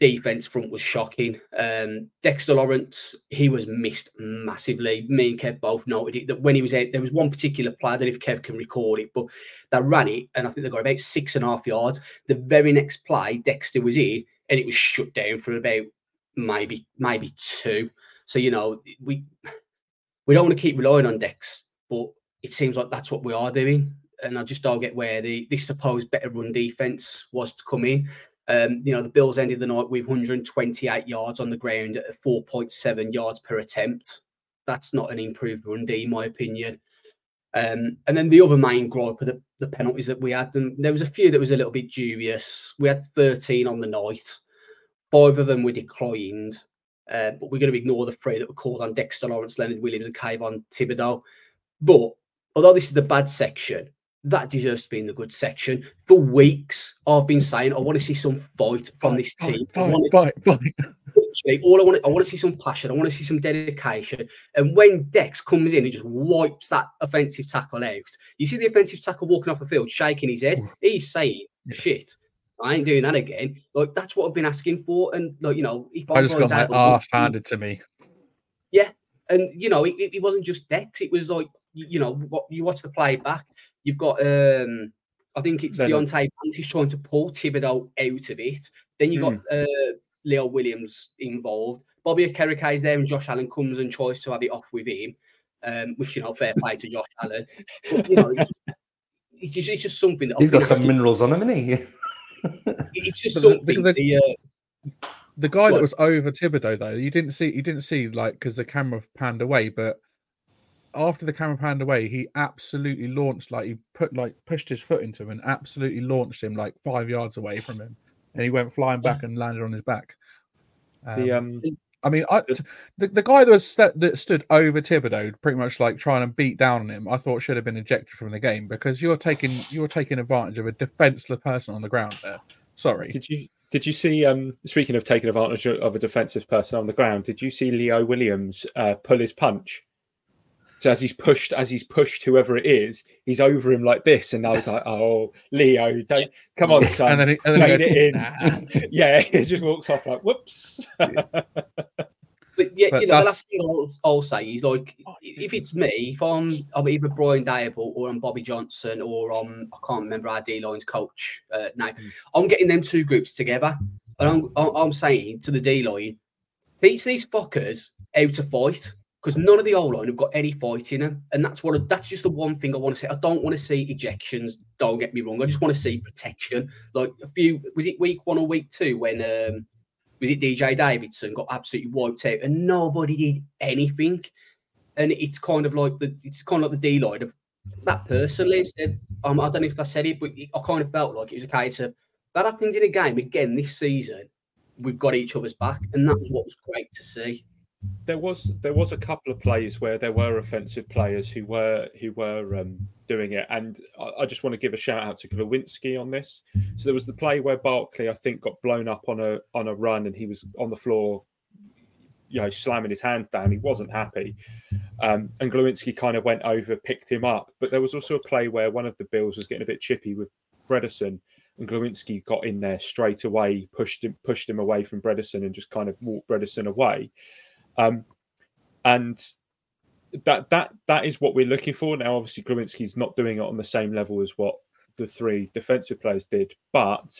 defence front was shocking. Um, Dexter Lawrence, he was missed massively. Me and Kev both noted it, that when he was out, there was one particular play, I don't know if Kev can record it, but they ran it, and I think they got about six and a half yards. The very next play, Dexter was in, and it was shut down for about maybe maybe two. So, you know, we we don't want to keep relying on Dex, but it seems like that's what we are doing, and I just don't get where the this supposed better run defence was to come in. Um, you know, the Bills ended the night with one hundred twenty-eight yards on the ground at four point seven yards per attempt. That's not an improved run D, in my opinion. Um, and then the other main gripe are the, the penalties that we had. And there was a few that was a little bit dubious. We had thirteen on the night. Five of them were declined. Uh, but we're going to ignore the three that were called on Dexter Lawrence, Leonard Williams and Kayvon Thibodeau. But although this is the bad section, that deserves to be in the good section. For weeks, I've been saying I want to see some fight from this team. Fight, fight, fight, fight. Literally, all I want, I want to see some passion. I want to see some dedication. And when Dex comes in and just wipes that offensive tackle out, you see the offensive tackle walking off the field, shaking his head. He's saying, "Shit, I ain't doing that again." Like, that's what I've been asking for. And like, you know, if I, I just got my arse handed to me. Yeah, and you know, it, it wasn't just Dex. It was like, you know, what you watch the play back. You've got, um, I think it's Deonte Banks. He's trying to pull Thibodeau out of it. Then you got. Hmm. Uh, Leo Williams involved. Bobby Okereke is there, and Josh Allen comes and tries to have it off with him, um, which, you know, fair play to Josh Allen. But, you know, it's just, it's just, it's just something that... He's got some minerals on him, isn't he? It's just something... The, the, the, uh, the guy what? that was over Thibodeau, though, you didn't see, you didn't see, like, because the camera panned away, but after the camera panned away, he absolutely launched, like, he put, like, pushed his foot into him and absolutely launched him, like, five yards away from him. And he went flying back and landed on his back. Um, the, um, I mean, I, the the guy that was st- that stood over Thibodeau, pretty much like trying to beat down on him, I thought should have been ejected from the game because you're taking you're taking advantage of a defenseless person on the ground there. Sorry. Did you did you see? Um, speaking of taking advantage of a defensive person on the ground, did you see Leo Williams uh, pull his punch? So as he's pushed, as he's pushed, whoever it is, he's over him like this, and I was like, "Oh, Leo, don't come on, son!" And then he, and then he goes, it in. Nah. Yeah, he just walks off like, "Whoops." Yeah. But yeah, but you know, the last thing I'll, I'll say is like, if it's me, if I'm, I'm either Brian Daboll or I'm Bobby Johnson or I'm, I can't remember our D line's coach uh, name. I'm getting them two groups together, and I'm, I'm saying to the D line, teach these fuckers how to fight. Because none of the O-line have got any fight in them. And that's what that's just the one thing I want to say. I don't want to see ejections, don't get me wrong. I just want to see protection. Like a few, was it week one or week two when, um, was it D J Davidson got absolutely wiped out and nobody did anything? And it's kind of like the, it's kind of like the D-line of that personally said, um, I don't know if I said it, but it, I kind of felt like it was a case of, that happened in a game again this season. We've got each other's back. And that was what was great to see. There was there was a couple of plays where there were offensive players who were who were um, doing it, and I, I just want to give a shout out to Glowinski on this. So there was the play where Barkley, I think, got blown up on a on a run, and he was on the floor, you know, slamming his hands down. He wasn't happy, um, and Glowinski kind of went over, picked him up. But there was also a play where one of the Bills was getting a bit chippy with Bredesen, and Glowinski got in there straight away, pushed him pushed him away from Bredesen, and just kind of walked Bredesen away. Um, and that that that is what we're looking for now. Obviously, Glowinski's not doing it on the same level as what the three defensive players did, but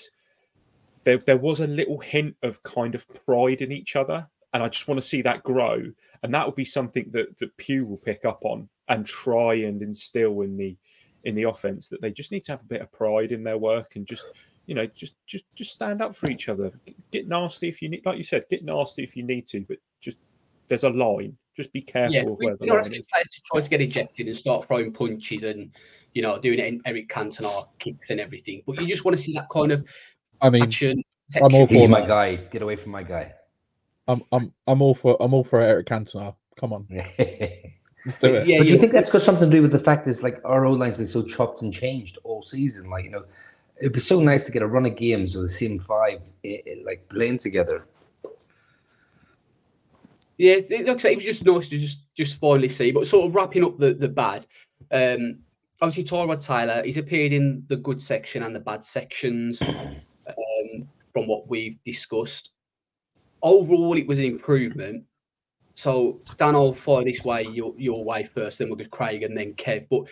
there there was a little hint of kind of pride in each other, and I just want to see that grow. And that will be something that that Pugh will pick up on and try and instill in the in the offense, that they just need to have a bit of pride in their work and just, you know, just just just stand up for each other. Get nasty if you need, like you said, get nasty if you need to, but just. There's a line. Just be careful. Yeah, we, we're not asking players to try to get ejected and start throwing punches and, you know, doing Eric Cantona kicks and everything. But you just want to see that kind of. I mean, action, I'm all for He's my guy. Get away from my guy. I'm I'm I'm all for I'm all for Eric Cantona. Come on, let's do it. Yeah, but do you think that's got something to do with the fact is like our old line's been so chopped and changed all season? Like, you know, it'd be so nice to get a run of games with the same five like playing together. Yeah, like I said, it was just nice to just, just finally see. But sort of wrapping up the, the bad, um, obviously Tyrod Taylor, he's appeared in the good section and the bad sections um, from what we've discussed. Overall, it was an improvement. So, Dan, I'll fire this way, your, your way first, then we'll go Craig and then Kev. But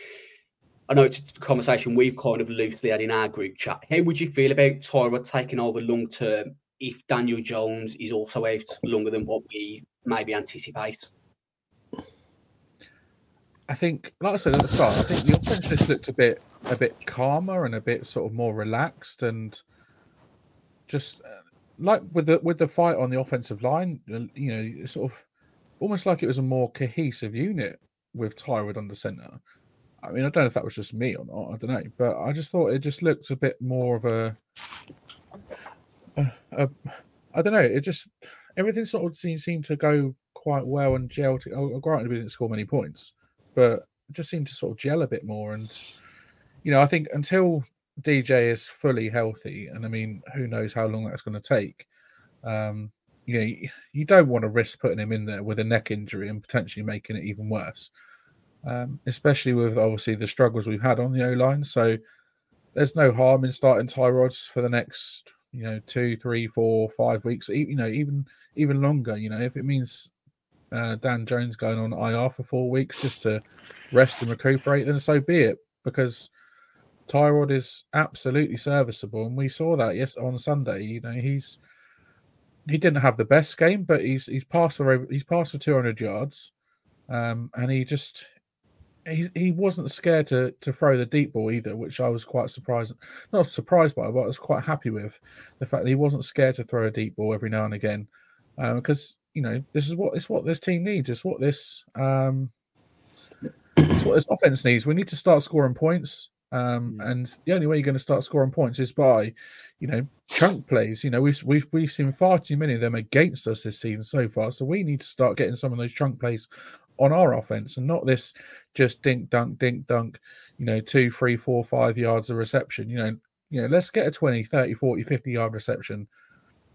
I know it's a conversation we've kind of loosely had in our group chat. How would you feel about Tyrod taking over long-term if Daniel Jones is also out longer than what we maybe anticipate? I think, like I said at the start, I think the offense just looked a bit, a bit calmer and a bit sort of more relaxed, and just uh, like with the with the fight on the offensive line, you know, sort of almost like it was a more cohesive unit with Tyrod under center. I mean, I don't know if that was just me or not. I don't know, but I just thought it just looked a bit more of a. Uh, uh, I don't know. It just everything sort of seemed, seemed to go quite well and gel. Granted, we didn't score many points, but it just seemed to sort of gel a bit more. And you know, I think until D J is fully healthy, and I mean, who knows how long that's going to take, um, you know, you, you don't want to risk putting him in there with a neck injury and potentially making it even worse, um, especially with obviously the struggles we've had on the O-line. So there's no harm in starting Tyrod for the next, you know, two, three, four, five weeks, you know, even even longer. You know, if it means uh, Dan Jones going on I R for four weeks just to rest and recuperate, then so be it, because Tyrod is absolutely serviceable, and we saw that yes on Sunday. You know, he's he didn't have the best game, but he's he's passed for he's passed for two hundred yards, um, and he just. He he wasn't scared to, to throw the deep ball either, which I was quite surprised, not surprised by, but I was quite happy with the fact that he wasn't scared to throw a deep ball every now and again, um, because you know this is what it's what this team needs. It's what this um, it's what this offense needs. We need to start scoring points, um, and the only way you're going to start scoring points is by, you know, chunk plays. You know, we've we've we've seen far too many of them against us this season so far. So we need to start getting some of those chunk plays on our offense, and not this just dink dunk dink dunk, you know, two three four five yards of reception. You know, you know, let's get a twenty, thirty, forty, fifty yard reception,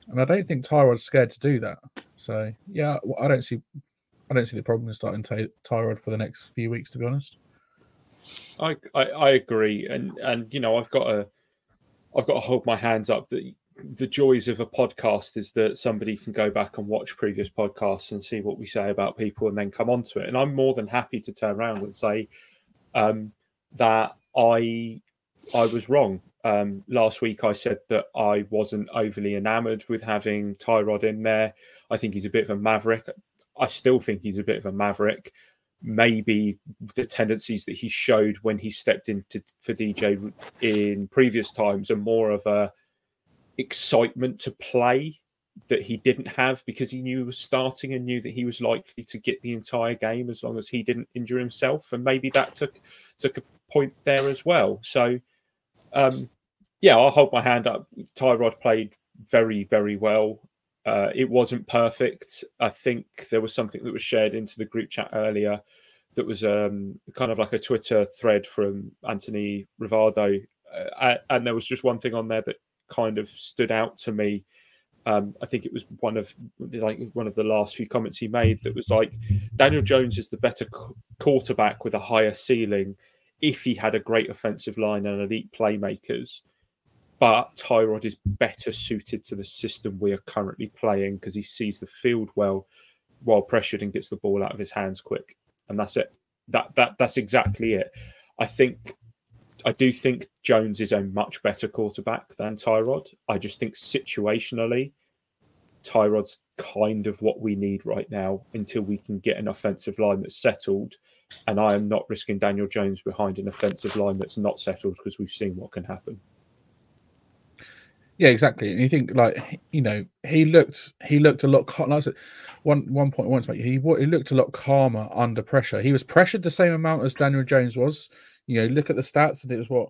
and I don't think Tyrod's scared to do that. So yeah, I don't see, I don't see the problem in starting Ty- Tyrod for the next few weeks, to be honest. I, I I agree, and and you know, I've got to I've got to hold my hands up that. The joys of a podcast is that somebody can go back and watch previous podcasts and see what we say about people and then come on to it. And I'm more than happy to turn around and say um, that I I was wrong. Um, last week I said that I wasn't overly enamoured with having Tyrod in there. I think he's a bit of a maverick. I still think he's a bit of a maverick. Maybe the tendencies that he showed when he stepped into for D J in previous times are more of a excitement to play that he didn't have, because he knew he was starting and knew that he was likely to get the entire game as long as he didn't injure himself. And maybe that took took a point there as well. So, um, yeah, I'll hold my hand up. Tyrod played very, very well. Uh, it wasn't perfect. I think there was something that was shared into the group chat earlier that was um, kind of like a Twitter thread from Anthony Rivardo. Uh, and there was just one thing on there that kind of stood out to me. Um, I think it was one of like one of the last few comments he made that was like, Daniel Jones is the better c- quarterback with a higher ceiling if he had a great offensive line and elite playmakers. But Tyrod is better suited to the system we are currently playing because he sees the field well while pressured and gets the ball out of his hands quick. And that's it. That that that's exactly it. I think I do think Jones is a much better quarterback than Tyrod. I just think situationally, Tyrod's kind of what we need right now until we can get an offensive line that's settled. And I am not risking Daniel Jones behind an offensive line that's not settled because we've seen what can happen. Yeah, exactly. And you think, like, you know, he looked he looked a lot calmer. One one point once, he he looked a lot calmer under pressure. He was pressured the same amount as Daniel Jones was. You know, look at the stats, and it was what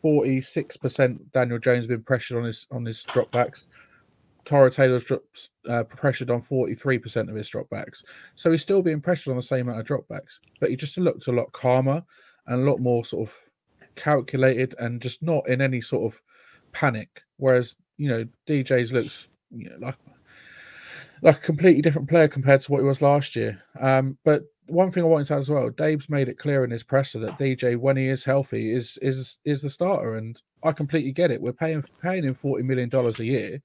forty-six percent Daniel Jones been pressured on his on his dropbacks. Tyrod Taylor's drops uh, pressured on forty-three percent of his dropbacks. So he's still being pressured on the same amount of dropbacks, but he just looked a lot calmer and a lot more sort of calculated and just not in any sort of panic. Whereas, you know, D J's looks, you know, like like a completely different player compared to what he was last year. Um, but one thing I wanted to add as well, Dave's made it clear in his presser that D J, when he is healthy, is is is the starter, and I completely get it. We're paying paying him forty million dollars a year,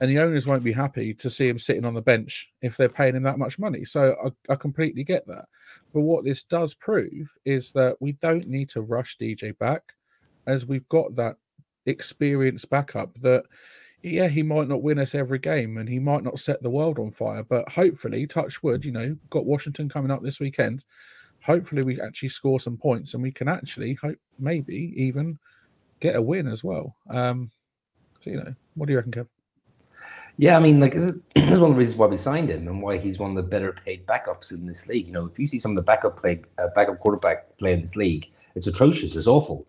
and the owners won't be happy to see him sitting on the bench if they're paying him that much money. So I, I completely get that. But what this does prove is that we don't need to rush D J back, as we've got that experienced backup that, yeah, he might not win us every game and he might not set the world on fire, but hopefully, touch wood, you know, got Washington coming up this weekend. Hopefully we actually score some points and we can actually hope maybe even get a win as well. Um, so, you know, what do you reckon, Kev? Yeah, I mean, like, this is one of the reasons why we signed him and why he's one of the better paid backups in this league. You know, if you see some of the backup play, uh, backup quarterback play in this league, it's atrocious, it's awful.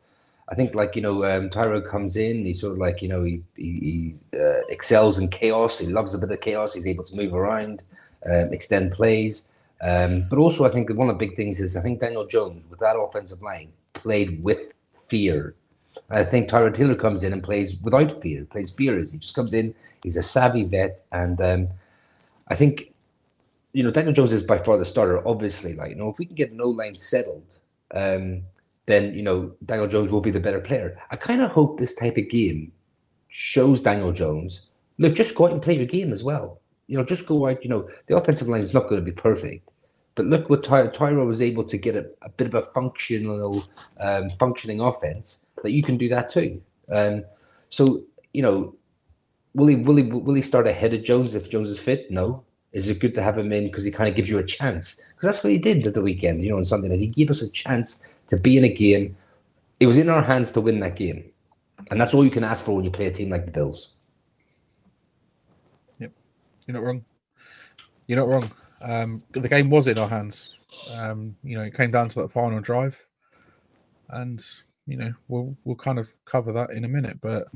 I think, like, you know, um, Tyrod comes in, he's sort of like, you know, he he, he uh, excels in chaos. He loves a bit of chaos. He's able to move around, um, extend plays. Um, but also, I think one of the big things is I think Daniel Jones, with that offensive line, played with fear. I think Tyrod Taylor comes in and plays without fear, plays fearless. He just comes in. He's a savvy vet. And um, I think, you know, Daniel Jones is by far the starter, obviously. Like, you know, if we can get an O-line settled, um, then, you know, Daniel Jones will be the better player. I kind of hope this type of game shows Daniel Jones, look, just go out and play your game as well. You know, just go out. You know, the offensive line is not going to be perfect. But look what Ty- Tyrod was able to get a, a bit of a functional, um, functioning offense that you can do that too. Um, so, you know, will he, will he, will he start ahead of Jones if Jones is fit? No. Is it good to have him in because he kind of gives you a chance? Because that's what he did at the weekend, you know, on Sunday night. He gave us a chance to be in a game. It was in our hands to win that game. And that's all you can ask for when you play a team like the Bills. Yep. You're not wrong. You're not wrong. Um, the game was in our hands. Um, you know, it came down to that final drive, and you know we'll we'll kind of cover that in a minute. But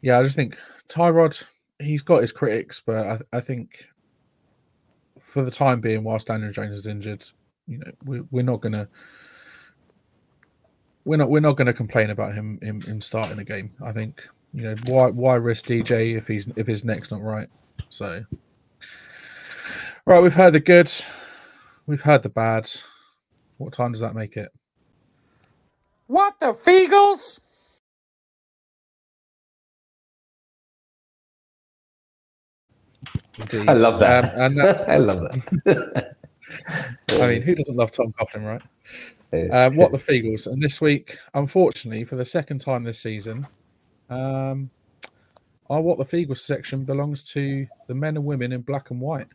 yeah, I just think Tyrod, he's got his critics, but I, I think for the time being, whilst Daniel Jones is injured, you know we, we're not gonna we're not we're not gonna complain about him him, him starting a game. I think you know why why risk D J if he's if his neck's not right. So. Right, we've heard the good, we've heard the bad. What time does that make it? What the Feagles? Indeed. I love that. Um, and that I love that. I mean, who doesn't love Tom Coughlin, right? Um, what the Feagles? And this week, unfortunately, for the second time this season, um, our What the Feagles section belongs to the men and women in black and white.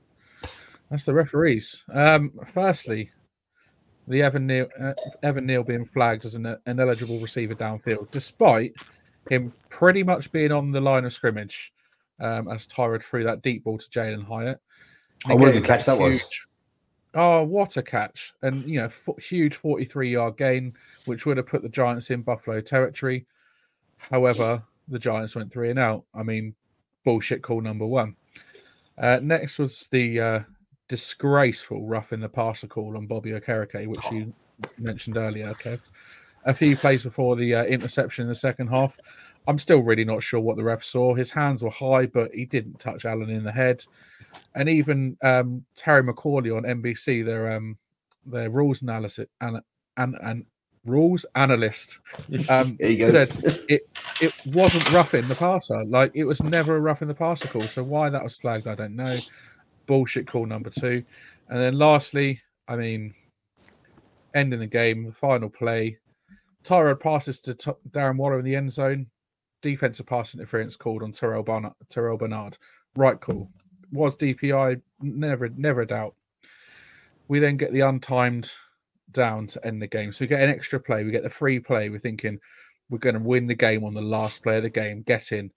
That's the referees. Um, firstly, the Evan Neal, uh, Evan Neal being flagged as an, an eligible receiver downfield, despite him pretty much being on the line of scrimmage um, as Tyrod threw that deep ball to Jalen Hyatt. I wouldn't even catch that one. Oh, what a catch. And, you know, f- huge forty-three-yard gain, which would have put the Giants in Buffalo territory. However, the Giants went three and out. I mean, bullshit call number one. Uh, next was the... Uh, disgraceful roughing the passer call on Bobby Okereke, which you mentioned earlier, Kev. A few plays before the uh, interception in the second half. I'm still really not sure what the ref saw. His hands were high, but he didn't touch Allen in the head. And even um, Terry McCauley on N B C, their um, their rules analysis and and, and rules analyst, um, said it it wasn't roughing the passer. Like it was never a roughing the passer call. So why that was flagged, I don't know. Bullshit call number two. And then lastly, I mean, ending the game, the final play, Tyrod passes to t- Darren Waller in the end zone. Defensive pass interference called on Terrell Barnard. Terrell Barnard. Right call. Was D P I, never never a doubt. We then get the untimed down to end the game. So we get an extra play. We get the free play. We're thinking we're going to win the game on the last play of the game. Get in.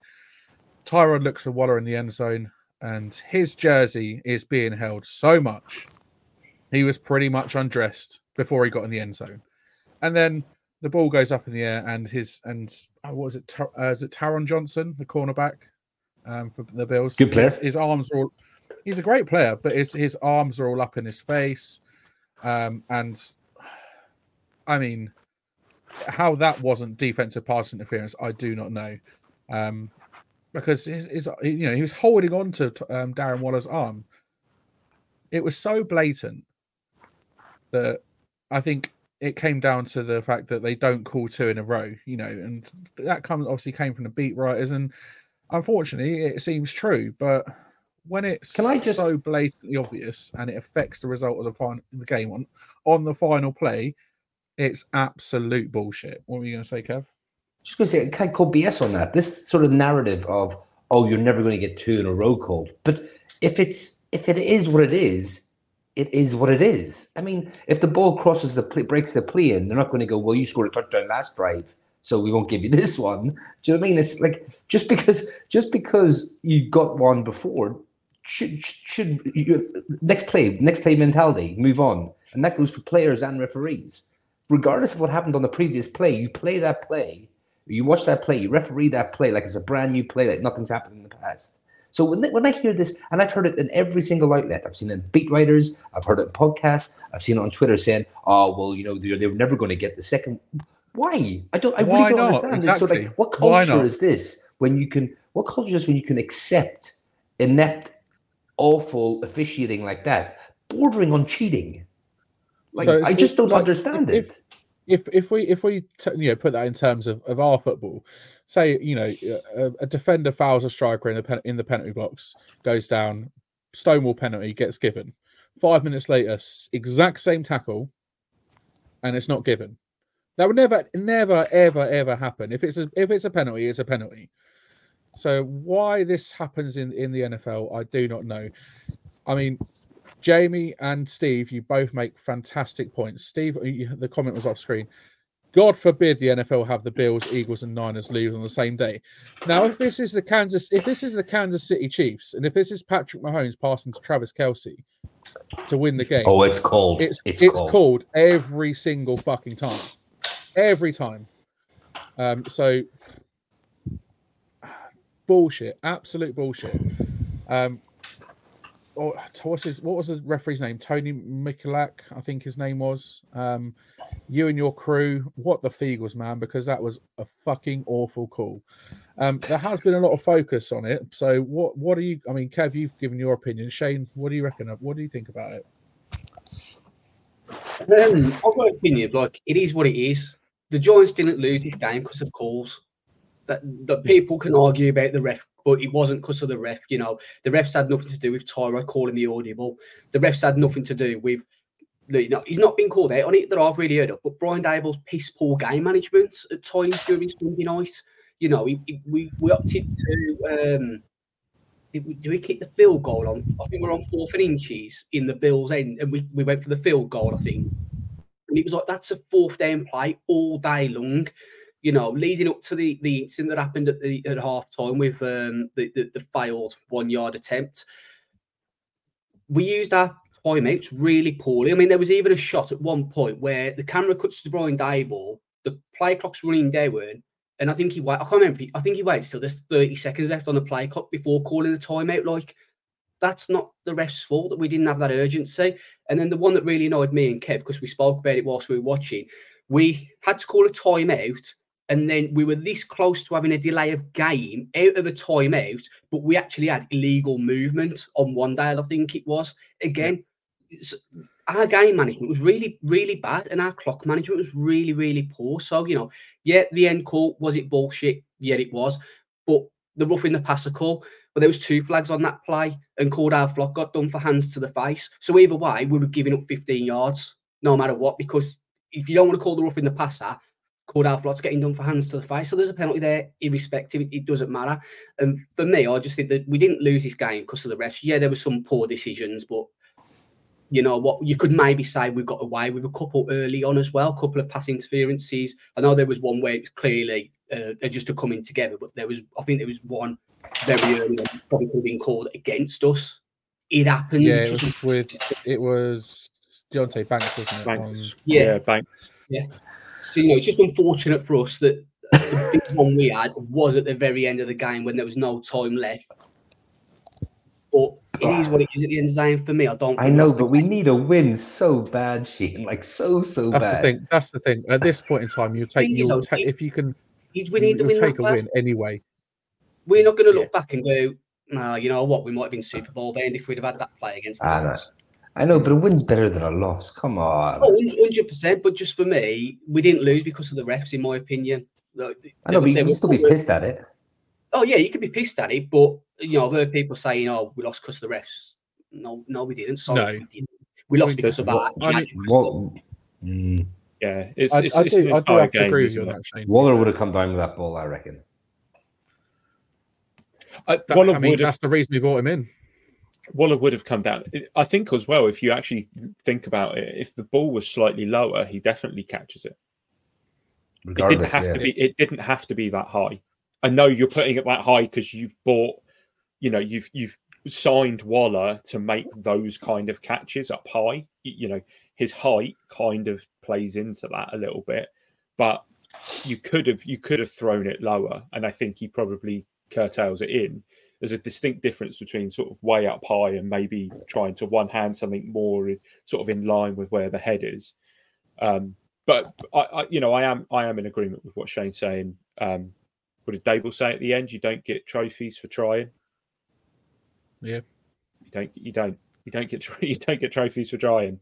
Tyrod looks at Waller in the end zone. And his jersey is being held so much. He was pretty much undressed before he got in the end zone. And then the ball goes up in the air and his, and oh, what was it? Tar- uh, is it Taron Johnson, the cornerback um, for the Bills? Good player. His, his arms are all, he's a great player, but his, his arms are all up in his face. Um, and I mean, how that wasn't defensive pass interference, I do not know. Um, Because his, his, you know, he was holding on to um, Darren Waller's arm. It was so blatant that I think it came down to the fact that they don't call two in a row, you know, and that comes obviously came from the beat writers, and unfortunately, it seems true. But when it's Can I just... so blatantly obvious and it affects the result of the final the game on on the final play, it's absolute bullshit. What were you going to say, Kev? Just going to say, I can't call B S on that. This sort of narrative of, oh, you're never going to get two in a row called. But if it's if it is what it is, it is what it is. I mean, if the ball crosses the play, breaks the play in, they're not going to go, well, you scored a touchdown last drive, so we won't give you this one. Do you know what I mean? It's like just because just because you got one before, should should you, next play, next play mentality, move on, and that goes for players and referees, regardless of what happened on the previous play. You play that play. You watch that play, you referee that play like it's a brand new play, like nothing's happened in the past. So when, when I hear this, and I've heard it in every single outlet, I've seen it in beat writers, I've heard it in podcasts, I've seen it on Twitter saying, oh, well, you know, they're, they're never going to get the second. Why? I don't. I Why really don't not? understand. Exactly. It's so like, what culture is this when you can? What culture is when you can accept inept, awful officiating like that, bordering on cheating? Like, so I just don't like, understand if, it. If if we if we t- you know put that in terms of, of our football, say you know a, a defender fouls a striker in the pen, in the penalty box, goes down, stonewall penalty gets given. Five minutes later, exact same tackle, and it's not given. That would never, never, ever, ever happen. If it's a, if it's a penalty, it's a penalty. So why this happens in, in the N F L, I do not know. I mean, Jamie and Steve, you both make fantastic points. Steve, you, the comment was off screen. God forbid the N F L have the Bills, Eagles, and Niners lose on the same day. Now, if this is the Kansas, if this is the Kansas City Chiefs, and if this is Patrick Mahomes passing to Travis Kelce to win the game, oh, it's called. It's it's, it's called. called every single fucking time. Every time. Um, so, bullshit. Absolute bullshit. Um, oh, what's his, what was the referee's name? Tony Michalak, I think his name was. Um, you and your crew, what the feagles, man, because that was a fucking awful call. Um, there has been a lot of focus on it. So, what What are you... I mean, Kev, you've given your opinion. Shane, what do you reckon? What do you think about it? Um, I've got an opinion. Like, it is what it is. The Giants didn't lose this game because of calls. That the people can argue about the ref, but it wasn't because of the ref. You know, the refs had nothing to do with Tyrod calling the audible. The refs had nothing to do with, you know, he's not been called out on it that I've really heard of. But Brian Daboll's piss poor game management at times during Sunday night. You know, it, it, we we opted to. Um, did we, did we kick the field goal on? I think we're on fourth and inches in the Bills end, and we, we went for the field goal. I think. And it was like, that's a fourth down play all day long, you know, leading up to the, the incident that happened at the at half time with um, the, the, the failed one yard attempt. We used our timeouts really poorly. I mean, there was even a shot at one point where the camera cuts to Brian Daboll, the play clock's running down, and I think he wait, I can't remember, I think he waits till there's thirty seconds left on the play clock before calling the timeout. Like, that's not the ref's fault that we didn't have that urgency. And then the one that really annoyed me and Kev, because we spoke about it whilst we were watching, we had to call a timeout, and then we were this close to having a delay of game out of a timeout, but we actually had illegal movement on Wan'Dale, I think it was. Again, our game management was really, really bad, and our clock management was really, really poor. So, you know, yeah, the end call, was it bullshit? Yeah, it was. But the roughing the passer call, but there was two flags on that play, and called our flock got done for hands to the face. So either way, we were giving up fifteen yards, no matter what, because if you don't want to call the roughing the passer, called our flock's getting done for hands to the face. So there's a penalty there, irrespective. It, it doesn't matter. And for me, I just think that we didn't lose this game because of the refs. Yeah, there were some poor decisions, but you know what? You could maybe say we got away with a couple early on as well, a couple of pass interferences. I know there was one where it was clearly uh, just a coming together, but there was, I think there was one very early on that probably could have been called against us. It happens. Yeah, it, it, was, with, it was Deonte Banks, wasn't it? Banks. Um, yeah. yeah, Banks. Yeah. So, you know, it's just unfortunate for us that the big one we had was at the very end of the game when there was no time left. But it is what it is at the end of the day. For me, I don't. I know, but we need a win so bad, Sheen. Like so, so bad. That's the thing. That's the thing. At this point in time, you take you so, ta- if you can. We need to win. Take a bad. win anyway. We're not going to look yeah. back and go, no, you know what? We might have been Super Bowl banned if we'd have had that play against. I know. I know, but a win's better than a loss. Come on. Oh, one hundred percent. But just for me, we didn't lose because of the refs, in my opinion. Like, I know, they, but you they can still be pissed at it. Oh yeah, you could be pissed at it, but you know, I've heard people saying, "Oh, we lost because of the refs." No, no, we didn't. Sorry, no. we, didn't. we lost because of our. I mean, what, mm. Yeah, it's. I, it's, I, it's do, I do have to agree with you on that. Shane. Waller would have come down with that ball, I reckon. I, that, Waller I mean, would that's have, the reason we brought him in. Waller would have come down. I think as well, if you actually think about it, if the ball was slightly lower, he definitely catches it. Regardless, it didn't have yeah. to be. It didn't have to be that high. I know you're putting it that high because you've bought, you know, you've you've signed Waller to make those kind of catches up high. You know, his height kind of plays into that a little bit, but you could have you could have thrown it lower, and I think he probably curtails it in. There's a distinct difference between sort of way up high and maybe trying to one hand something more sort of in line with where the head is. Um, But I, I, you know, I am I am in agreement with what Shane's saying. Um, what did Daboll say at the end? You don't get trophies for trying. Yeah, you don't. You don't. You don't get. You don't get trophies for trying.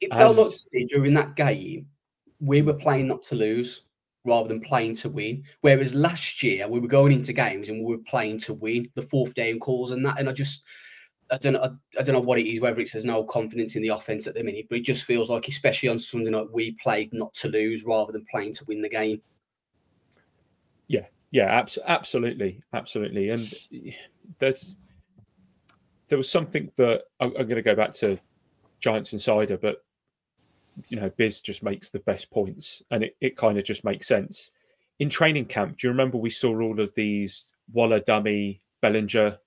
It felt like um, during that game, we were playing not to lose rather than playing to win. Whereas last year we were going into games and we were playing to win, the fourth down calls and that. And I just, I don't know, I, I don't know what it is. Whether it's there's no confidence in the offense at the minute, but it just feels like, especially on Sunday night, we played not to lose rather than playing to win the game. Yeah, yeah, abs- absolutely, absolutely. And there's there was something that I'm, I'm going to go back to Giants Insider, but. You know, Biz just makes the best points, and it, it kind of just makes sense. In training camp, do you remember we saw all of these Waller dummy, Bellinger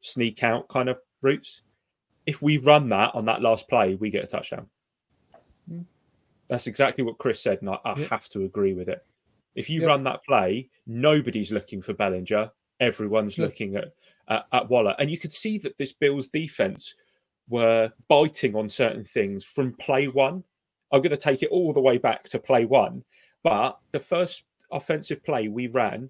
sneak out kind of routes? If we run that on that last play, we get a touchdown. Mm. That's exactly what Chris said, and I, I yep. have to agree with it. If you yep. run that play, nobody's looking for Bellinger. Everyone's yep. looking at, at, at Waller. And you could see that this Bills defense were biting on certain things from play one. I'm going to take it all the way back to play one. But the first offensive play we ran,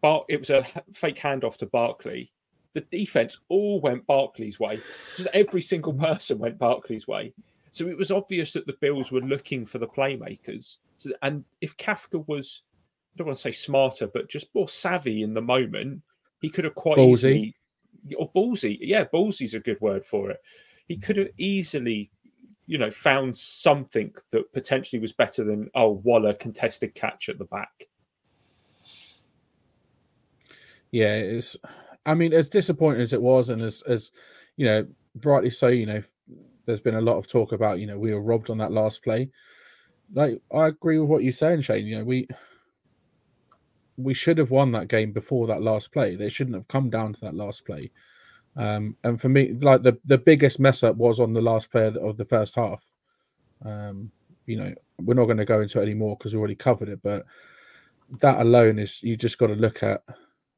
Bar- it was a fake handoff to Barkley. The defense all went Barkley's way. Just every single person went Barkley's way. So it was obvious that the Bills were looking for the playmakers. So, and if Kafka was, I don't want to say smarter, but just more savvy in the moment, he could have quite ballsy. easily... Or ballsy. Yeah, ballsy's a good word for it. He could have easily... you know, found something that potentially was better than, oh, Waller contested catch at the back. Yeah, it's, I mean, as disappointing as it was, and as, as, you know, brightly so, you know, there's been a lot of talk about, you know, we were robbed on that last play. Like, I agree with what you're saying, Shane. You know, we, we should have won that game before that last play. They shouldn't have come down to that last play. Um, and for me, like the, the biggest mess up was on the last play of the, of the first half. Um, you know, we're not going to go into it anymore because we already covered it, but that alone is, you just got to look at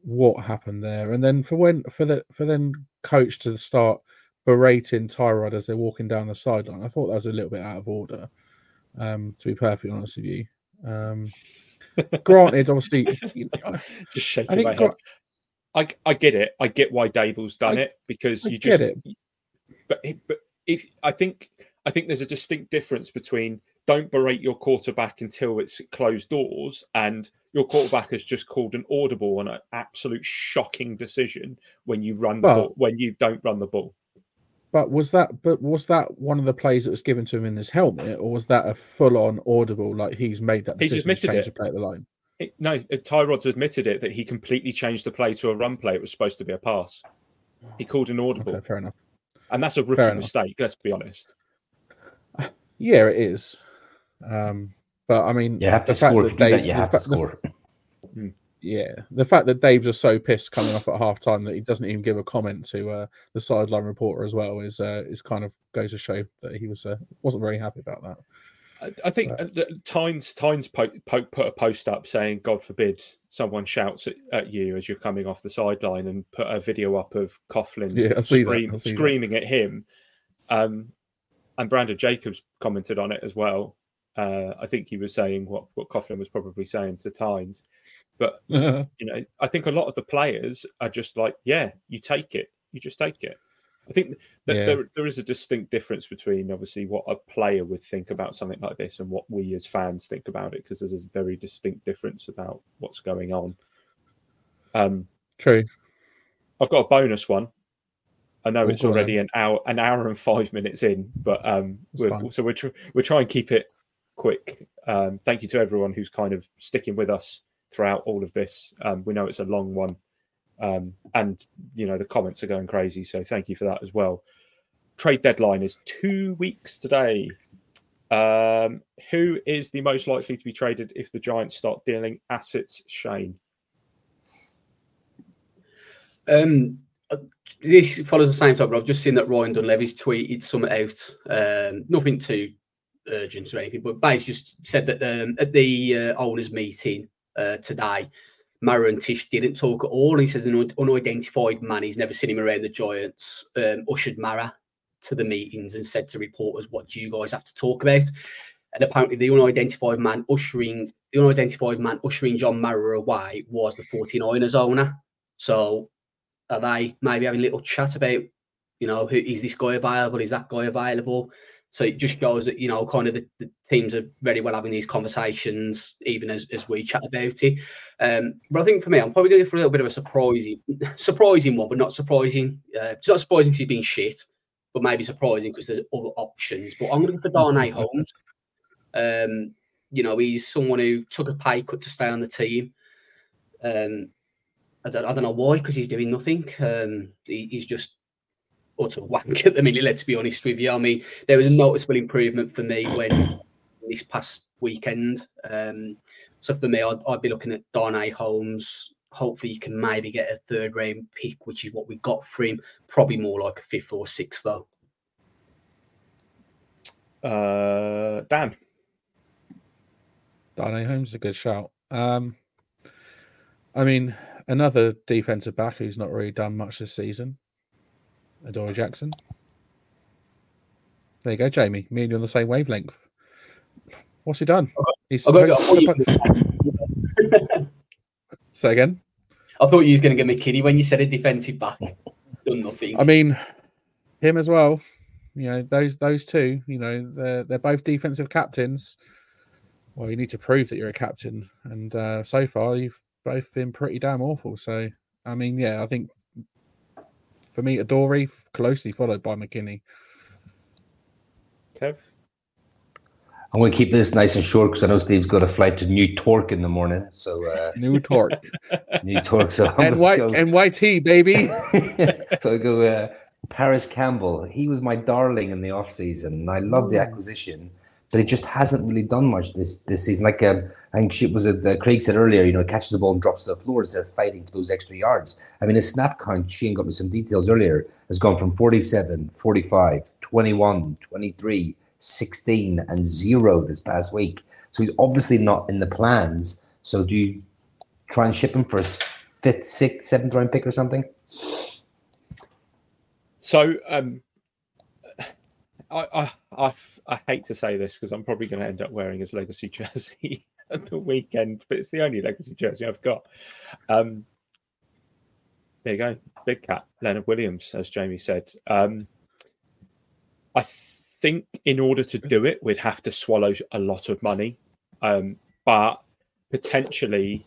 what happened there. And then for when, for the, for then coach to start berating Tyrod as they're walking down the sideline, I thought that was a little bit out of order, um, to be perfectly honest with you. Um, granted, obviously, you know, just shaking I think my head. Gra- I, I get it. I get why Daboll's done I, it because you I just. Get it. But but if I think I think there's a distinct difference between don't berate your quarterback until it's closed doors, and your quarterback has just called an audible on an absolute shocking decision when you run the well, ball, when you don't run the ball. But was that? But was that one of the plays that was given to him in his helmet, or was that a full-on audible? Like he's made that decision. He's admitted to it. To play the line. It, no, Tyrod's admitted it, that he completely changed the play to a run play. It was supposed to be a pass. He called an audible. Okay, fair enough. And that's a rookie mistake, let's be honest. Yeah, it is. Um, but, I mean... You have to score. That Dave, you have to score. The, yeah. The fact that Dave's are so pissed coming off at halftime that he doesn't even give a comment to uh, the sideline reporter as well is uh, is kind of goes to show that he was uh, wasn't very happy about that. I think right. Tynes Tynes po- po- put a post up saying, God forbid someone shouts at, at you as you're coming off the sideline, and put a video up of Coughlin yeah, scream, screaming that. at him. Um, and Brandon Jacobs commented on it as well. Uh, I think he was saying what, what Coughlin was probably saying to Tynes. But, uh-huh. you know, I think a lot of the players are just like, yeah, you take it. You just take it. I think that yeah. there, there is a distinct difference between, obviously, what a player would think about something like this and what we as fans think about it, because there's a very distinct difference about what's going on. Um, True. I've got a bonus one. I know we'll it's already an hour, an hour and five minutes in, but um, we're, so we're tr- we're trying to keep it quick. Um, thank you to everyone who's kind of sticking with us throughout all of this. Um, we know it's a long one. Um, and, you know, the comments are going crazy. So thank you for that as well. Trade deadline is two weeks today. Um, who is the most likely to be traded if the Giants start dealing assets, Shane? Um, this follows the same topic. I've just seen that Ryan Dunleavy's tweeted some out. Um, nothing too urgent or anything, but Bates just said that um, at the uh, owners' meeting uh, today, Mara and Tish didn't talk at all. He says an unidentified man, he's never seen him around the Giants, um, ushered Mara to the meetings and said to reporters, what do you guys have to talk about? and apparently the unidentified man ushering the unidentified man ushering John Mara away was the 49ers owner. So are they maybe having a little chat about, you know, who is this guy available? Is that guy available? So it just shows that, you know, kind of the, the teams are very well having these conversations, even as, as we chat about it. Um, but I think for me, I'm probably going for a little bit of a surprising, surprising one, but not surprising. Uh, it's not surprising she's been shit, but maybe surprising because there's other options. But I'm going to go for Darnay Holmes. Um, you know, he's someone who took a pay cut to stay on the team. Um, I don't, I don't know why, because he's doing nothing. Um, he, he's just... Or to wank at the minute, let's be honest with you. I mean, there was a noticeable improvement for me when this past weekend. Um, so for me, I'd, I'd be looking at Darnay Holmes. Hopefully, you can maybe get a third round pick, which is what we got for him. Probably more like a fifth or sixth, though. Uh, Dan, Darnay Holmes is a good shout. Um, I mean, another defensive back who's not really done much this season. Adoree Jackson. There you go, Jamie. Me and you on the same wavelength. What's he done? He's supposed to... Say again? I thought you was going to give me kiddie when you said a defensive back. Done nothing. I mean, him as well. You know, those those two, you know, they're, they're both defensive captains. Well, you need to prove that you're a captain. And uh, so far, you've both been pretty damn awful. So, I mean, yeah, I think for me, Adoree, closely followed by McKinney. Kev? I'm going to keep this nice and short because I know Steve's got a flight to New Torque in the morning. So uh, New Torque. New Torque. So N Y T, baby. So I go uh, Paris Campbell. He was my darling in the offseason, and I love the acquisition, but it just hasn't really done much this, this season. Like um, I think it was uh, Craig said earlier, you know, catches the ball and drops to the floor as they're fighting for those extra yards. I mean, his snap count, Shane got me some details earlier, has gone from forty-seven, forty-five, twenty-one, twenty-three, sixteen, and zero this past week. So he's obviously not in the plans. So do you try and ship him for a fifth, sixth, seventh round pick or something? So, um, I, I, I, I hate to say this because I'm probably going to end up wearing his legacy jersey at the weekend, but it's the only legacy jersey I've got. Um, there you go. Big cat, Leonard Williams, as Jamie said. Um, I think in order to do it, we'd have to swallow a lot of money, um, but potentially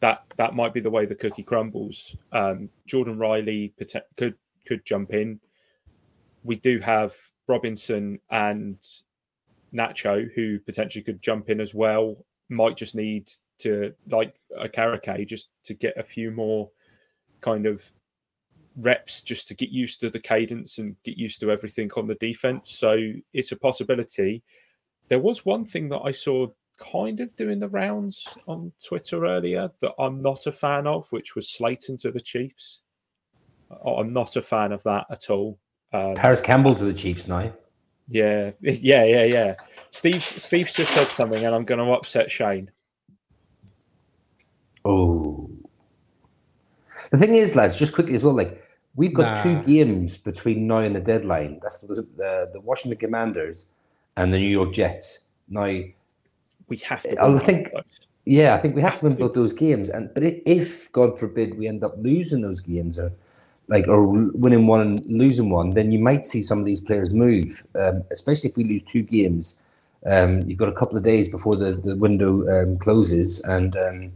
that that might be the way the cookie crumbles. Um, Jordan Riley could, could jump in. We do have Robinson and Nacho, who potentially could jump in as well, might just need to, like a Okereke, just to get a few more kind of reps just to get used to the cadence and get used to everything on the defense. So it's a possibility. There was one thing that I saw kind of doing the rounds on Twitter earlier that I'm not a fan of, which was Slayton to the Chiefs. I'm not a fan of that at all. Um, Paris Campbell to the Chiefs now. Yeah, yeah, yeah, yeah. Steve, Steve's just said something, and I'm going to upset Shane. Oh, the thing is, lads, just quickly as well. Like we've got nah. two games between now and the deadline. That's the the, the Washington Commanders and the New York Jets. Now we have to. I think. Yeah, I think we have, have to win both those games. And but if God forbid we end up losing those games, or like or winning one and losing one, then you might see some of these players move, um, especially if we lose two games. Um, you've got a couple of days before the, the window um, closes, and um,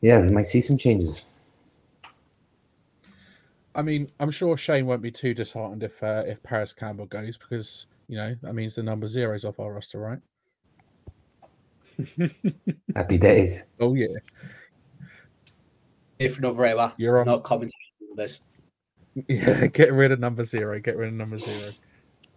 yeah, we might see some changes. I mean, I'm sure Shane won't be too disheartened if uh, if Paris Campbell goes, because, you know, that means the number zero is off our roster, right? Happy days. Oh, yeah. If not very well, you're on. Not commenting on this. Yeah, get rid of number zero. Get rid of number zero.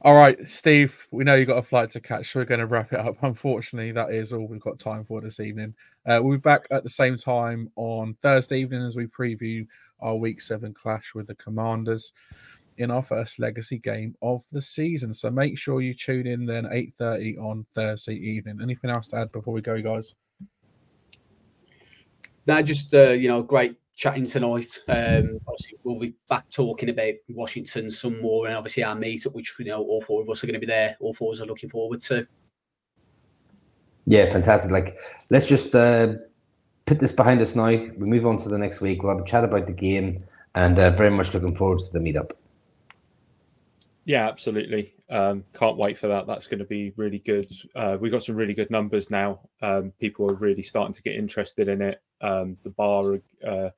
All right, Steve, we know you've got a flight to catch, so we're going to wrap it up. Unfortunately, that is all we've got time for this evening. Uh, we'll be back at the same time on Thursday evening as we preview our Week seven clash with the Commanders in our first legacy game of the season. So make sure you tune in then, eight thirty on Thursday evening. Anything else to add before we go, guys? No, just, uh, you know, great chatting tonight. Um, obviously, we'll be back talking about Washington some more, and obviously our meetup, which we know all four of us are going to be there. All four of us are looking forward to. Yeah, fantastic. Like, let's just uh, put this behind us now. We move on to the next week. We'll have a chat about the game, and uh, very much looking forward to the meetup. Yeah, absolutely. Um, can't wait for that. That's going to be really good. Uh, we've got some really good numbers now. Um, people are really starting to get interested in it. Um, the bar uh,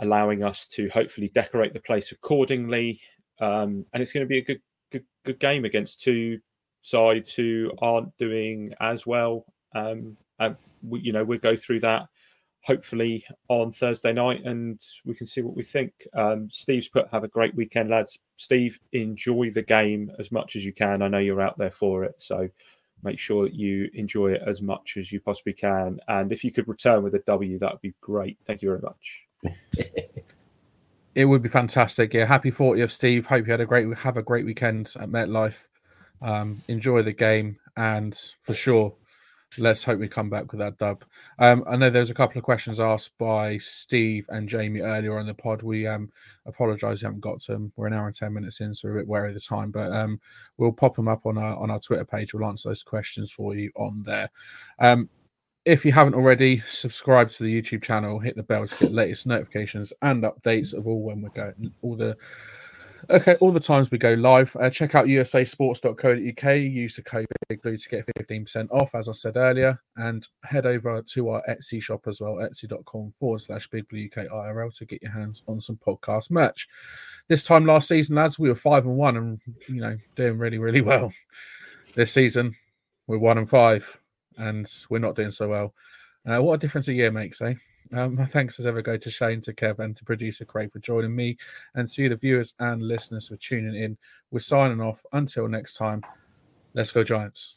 allowing us to hopefully decorate the place accordingly. Um, and it's going to be a good, good, good game against two sides who aren't doing as well. Um, and we, you know, we'll go through that hopefully on Thursday night, and we can see what we think. Um, Steve's put, have a great weekend, lads. Steve, enjoy the game as much as you can. I know you're out there for it, so make sure that you enjoy it as much as you possibly can. And if you could return with a W, that would be great. Thank you very much. It would be fantastic. Yeah, happy fortieth, Steve. Hope you had a great, have a great weekend at MetLife. Um, enjoy the game, and for sure, let's hope we come back with that dub. Um, I know there's a couple of questions asked by Steve and Jamie earlier on the pod. We um, apologise, we haven't got to them. We're an hour and ten minutes in, so we're a bit wary of the time. But um, we'll pop them up on our on our Twitter page. We'll answer those questions for you on there. Um, if you haven't already, subscribe to the YouTube channel. Hit the bell to get latest notifications and updates of all when we're going. All the Okay, all the times we go live. Uh, check out u s a sports dot co dot u k. Use the code Big Blue to get fifteen percent off, as I said earlier. And head over to our Etsy shop as well, etsy.com forward slash Big Blue UK IRL, to get your hands on some podcast merch. This time last season, lads, we were five and one, and you know, doing really, really well. This season, we're one and five, and we're not doing so well. Uh, what a difference a year makes, eh? Um, my thanks as ever go to Shane, to Kev, and to producer Craig for joining me, and to the viewers and listeners for tuning in. We're signing off. Until next time, let's go Giants.